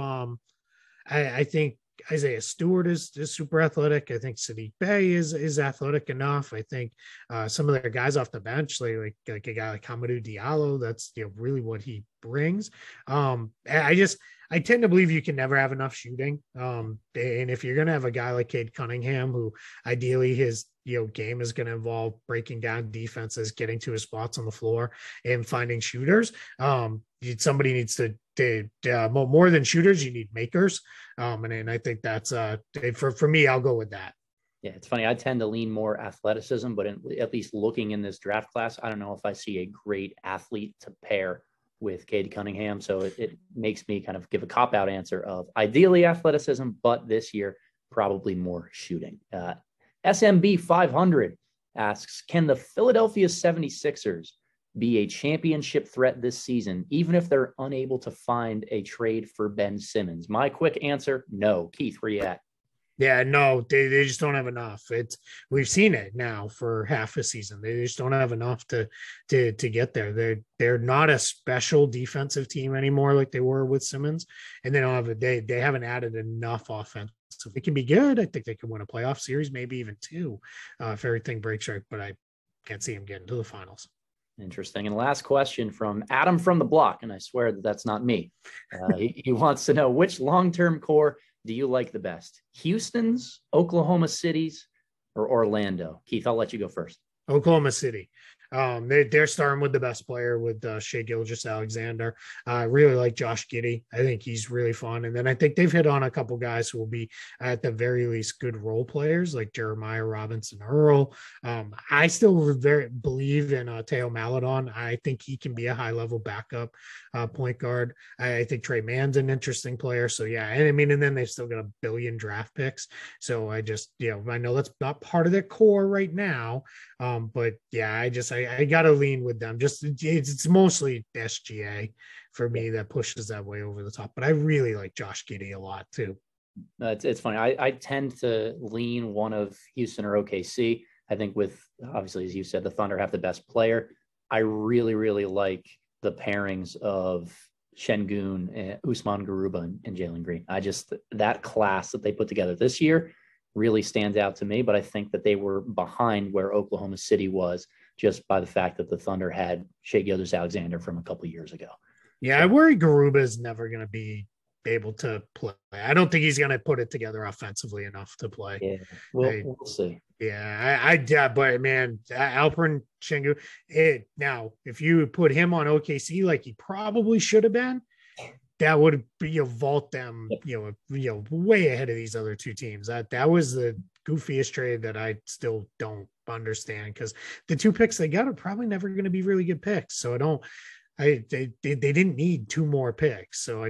I think Isaiah Stewart is super athletic. I think Sadiq Bey is athletic enough. I think some of their guys off the bench, like a guy like Hamidou Diallo, that's, you know, really what he brings. I tend to believe you can never have enough shooting. And if you're going to have a guy like Cade Cunningham, who ideally his, you know, game is going to involve breaking down defenses, getting to his spots on the floor and finding shooters. Somebody needs to more than shooters, you need makers. And I think that's for me, I'll go with that. Yeah, it's funny. I tend to lean more athleticism, but at least looking in this draft class, I don't know if I see a great athlete to pair with Cade Cunningham. So it makes me kind of give a cop-out answer of ideally athleticism, but this year, probably more shooting. SMB 500 asks, can the Philadelphia 76ers be a championship threat this season, even if they're unable to find a trade for Ben Simmons? My quick answer, no. Keith, where you at? Yeah, no, they just don't have enough. We've seen it now for half a season. They just don't have enough to get there. They're not a special defensive team anymore like they were with Simmons, and they don't have they haven't added enough offense. So they can be good. I think they can win a playoff series, maybe even two, if everything breaks right. But I can't see them getting to the finals. Interesting. And last question from Adam from the block, and I swear that's not me. He wants to know, which long-term core do you like the best? Houston's, Oklahoma City's, or Orlando? Keith, I'll let you go first. Oklahoma City. They're starting with the best player with Shai Gilgeous-Alexander. I really like Josh Giddey. I think he's really fun. And then I think they've hit on a couple guys who will be at the very least good role players like Jeremiah Robinson Earl. I still believe in Théo Maledon. I think he can be a high level backup point guard. I think Trey Mann's an interesting player. So yeah. And I mean, and then they've still got a billion draft picks. So I just, you know, I know that's not part of their core right now. But yeah, I got to lean with them. Just it's mostly SGA for me that pushes that way over the top. But I really like Josh Giddey a lot too. It's funny. I tend to lean one of Houston or OKC. I think with, obviously, as you said, the Thunder have the best player. I really, really like the pairings of Şengün, Usman Garuba, and Jalen Green. That class that they put together this year really stands out to me, but I think that they were behind where Oklahoma City was just by the fact that the Thunder had Shai Gilgeous-Alexander from a couple of years ago. Yeah, so I worry Garuba is never going to be able to play. I don't think he's going to put it together offensively enough to play. Yeah, we'll see. Yeah, but man, Alperen Şengün. Now, if you put him on OKC like he probably should have been, that would be, you know, vault them, you know, way ahead of these other two teams. That was the goofiest trade that I still don't understand, because the two picks they got are probably never going to be really good picks. So they didn't need two more picks. So I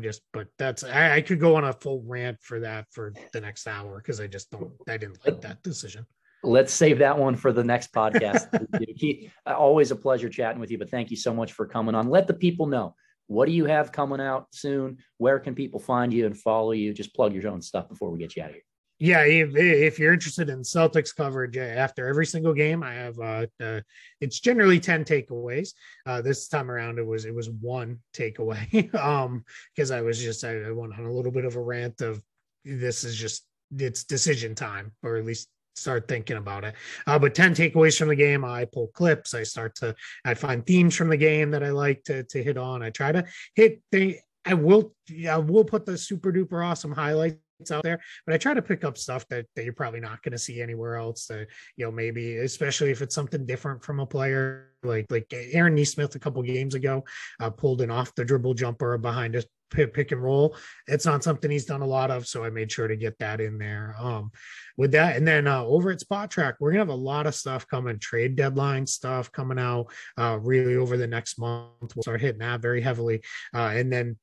could go on a full rant for that for the next hour, because I didn't like that decision. Let's save that one for the next podcast. Keith, always a pleasure chatting with you, but thank you so much for coming on. Let the people know, what do you have coming out soon? Where can people find you and follow you? Just plug your own stuff before we get you out of here. Yeah, if you're interested in Celtics coverage, after every single game, I have it's generally 10 takeaways. This time around, it was one takeaway because I went on a little bit of a rant of this is just it's decision time, or at least start thinking about it. But 10 takeaways from the game. I pull clips. I find themes from the game that I like to hit on. I try to hit the. I will put the super duper awesome highlights out there, but I try to pick up stuff that you're probably not going to see anywhere else. Maybe especially if it's something different from a player like Aaron Nesmith a couple games ago, pulled an off the dribble jumper behind a pick and roll. It's not something he's done a lot of, so I made sure to get that in there with that. And then over at Spotrac, we're gonna have a lot of stuff coming, trade deadline stuff coming out really over the next month. We'll start hitting that very heavily, and then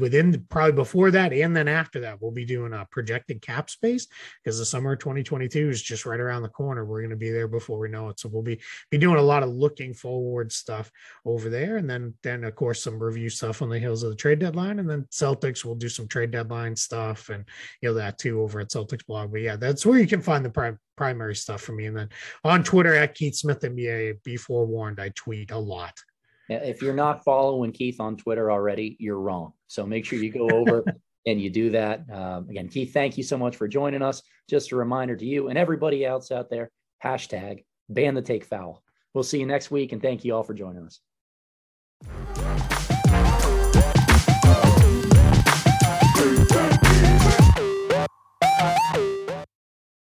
within probably before that and then after that, we'll be doing a projected cap space because the summer of 2022 is just right around the corner. We're going to be there before we know it, so we'll be doing a lot of looking forward stuff over there, and then of course some review stuff on the heels of the trade deadline, and then Celtics will do some trade deadline stuff and that too over at Celtics blog. But yeah, that's where you can find the primary stuff for me. And then on Twitter at Keith Smith NBA. Be forewarned, I tweet a lot. If you're not following Keith on Twitter already, you're wrong, so make sure you go over and you do that. Again, Keith, thank you so much for joining us. Just a reminder to you and everybody else out there, #ban the take foul. We'll see you next week, and thank you all for joining us.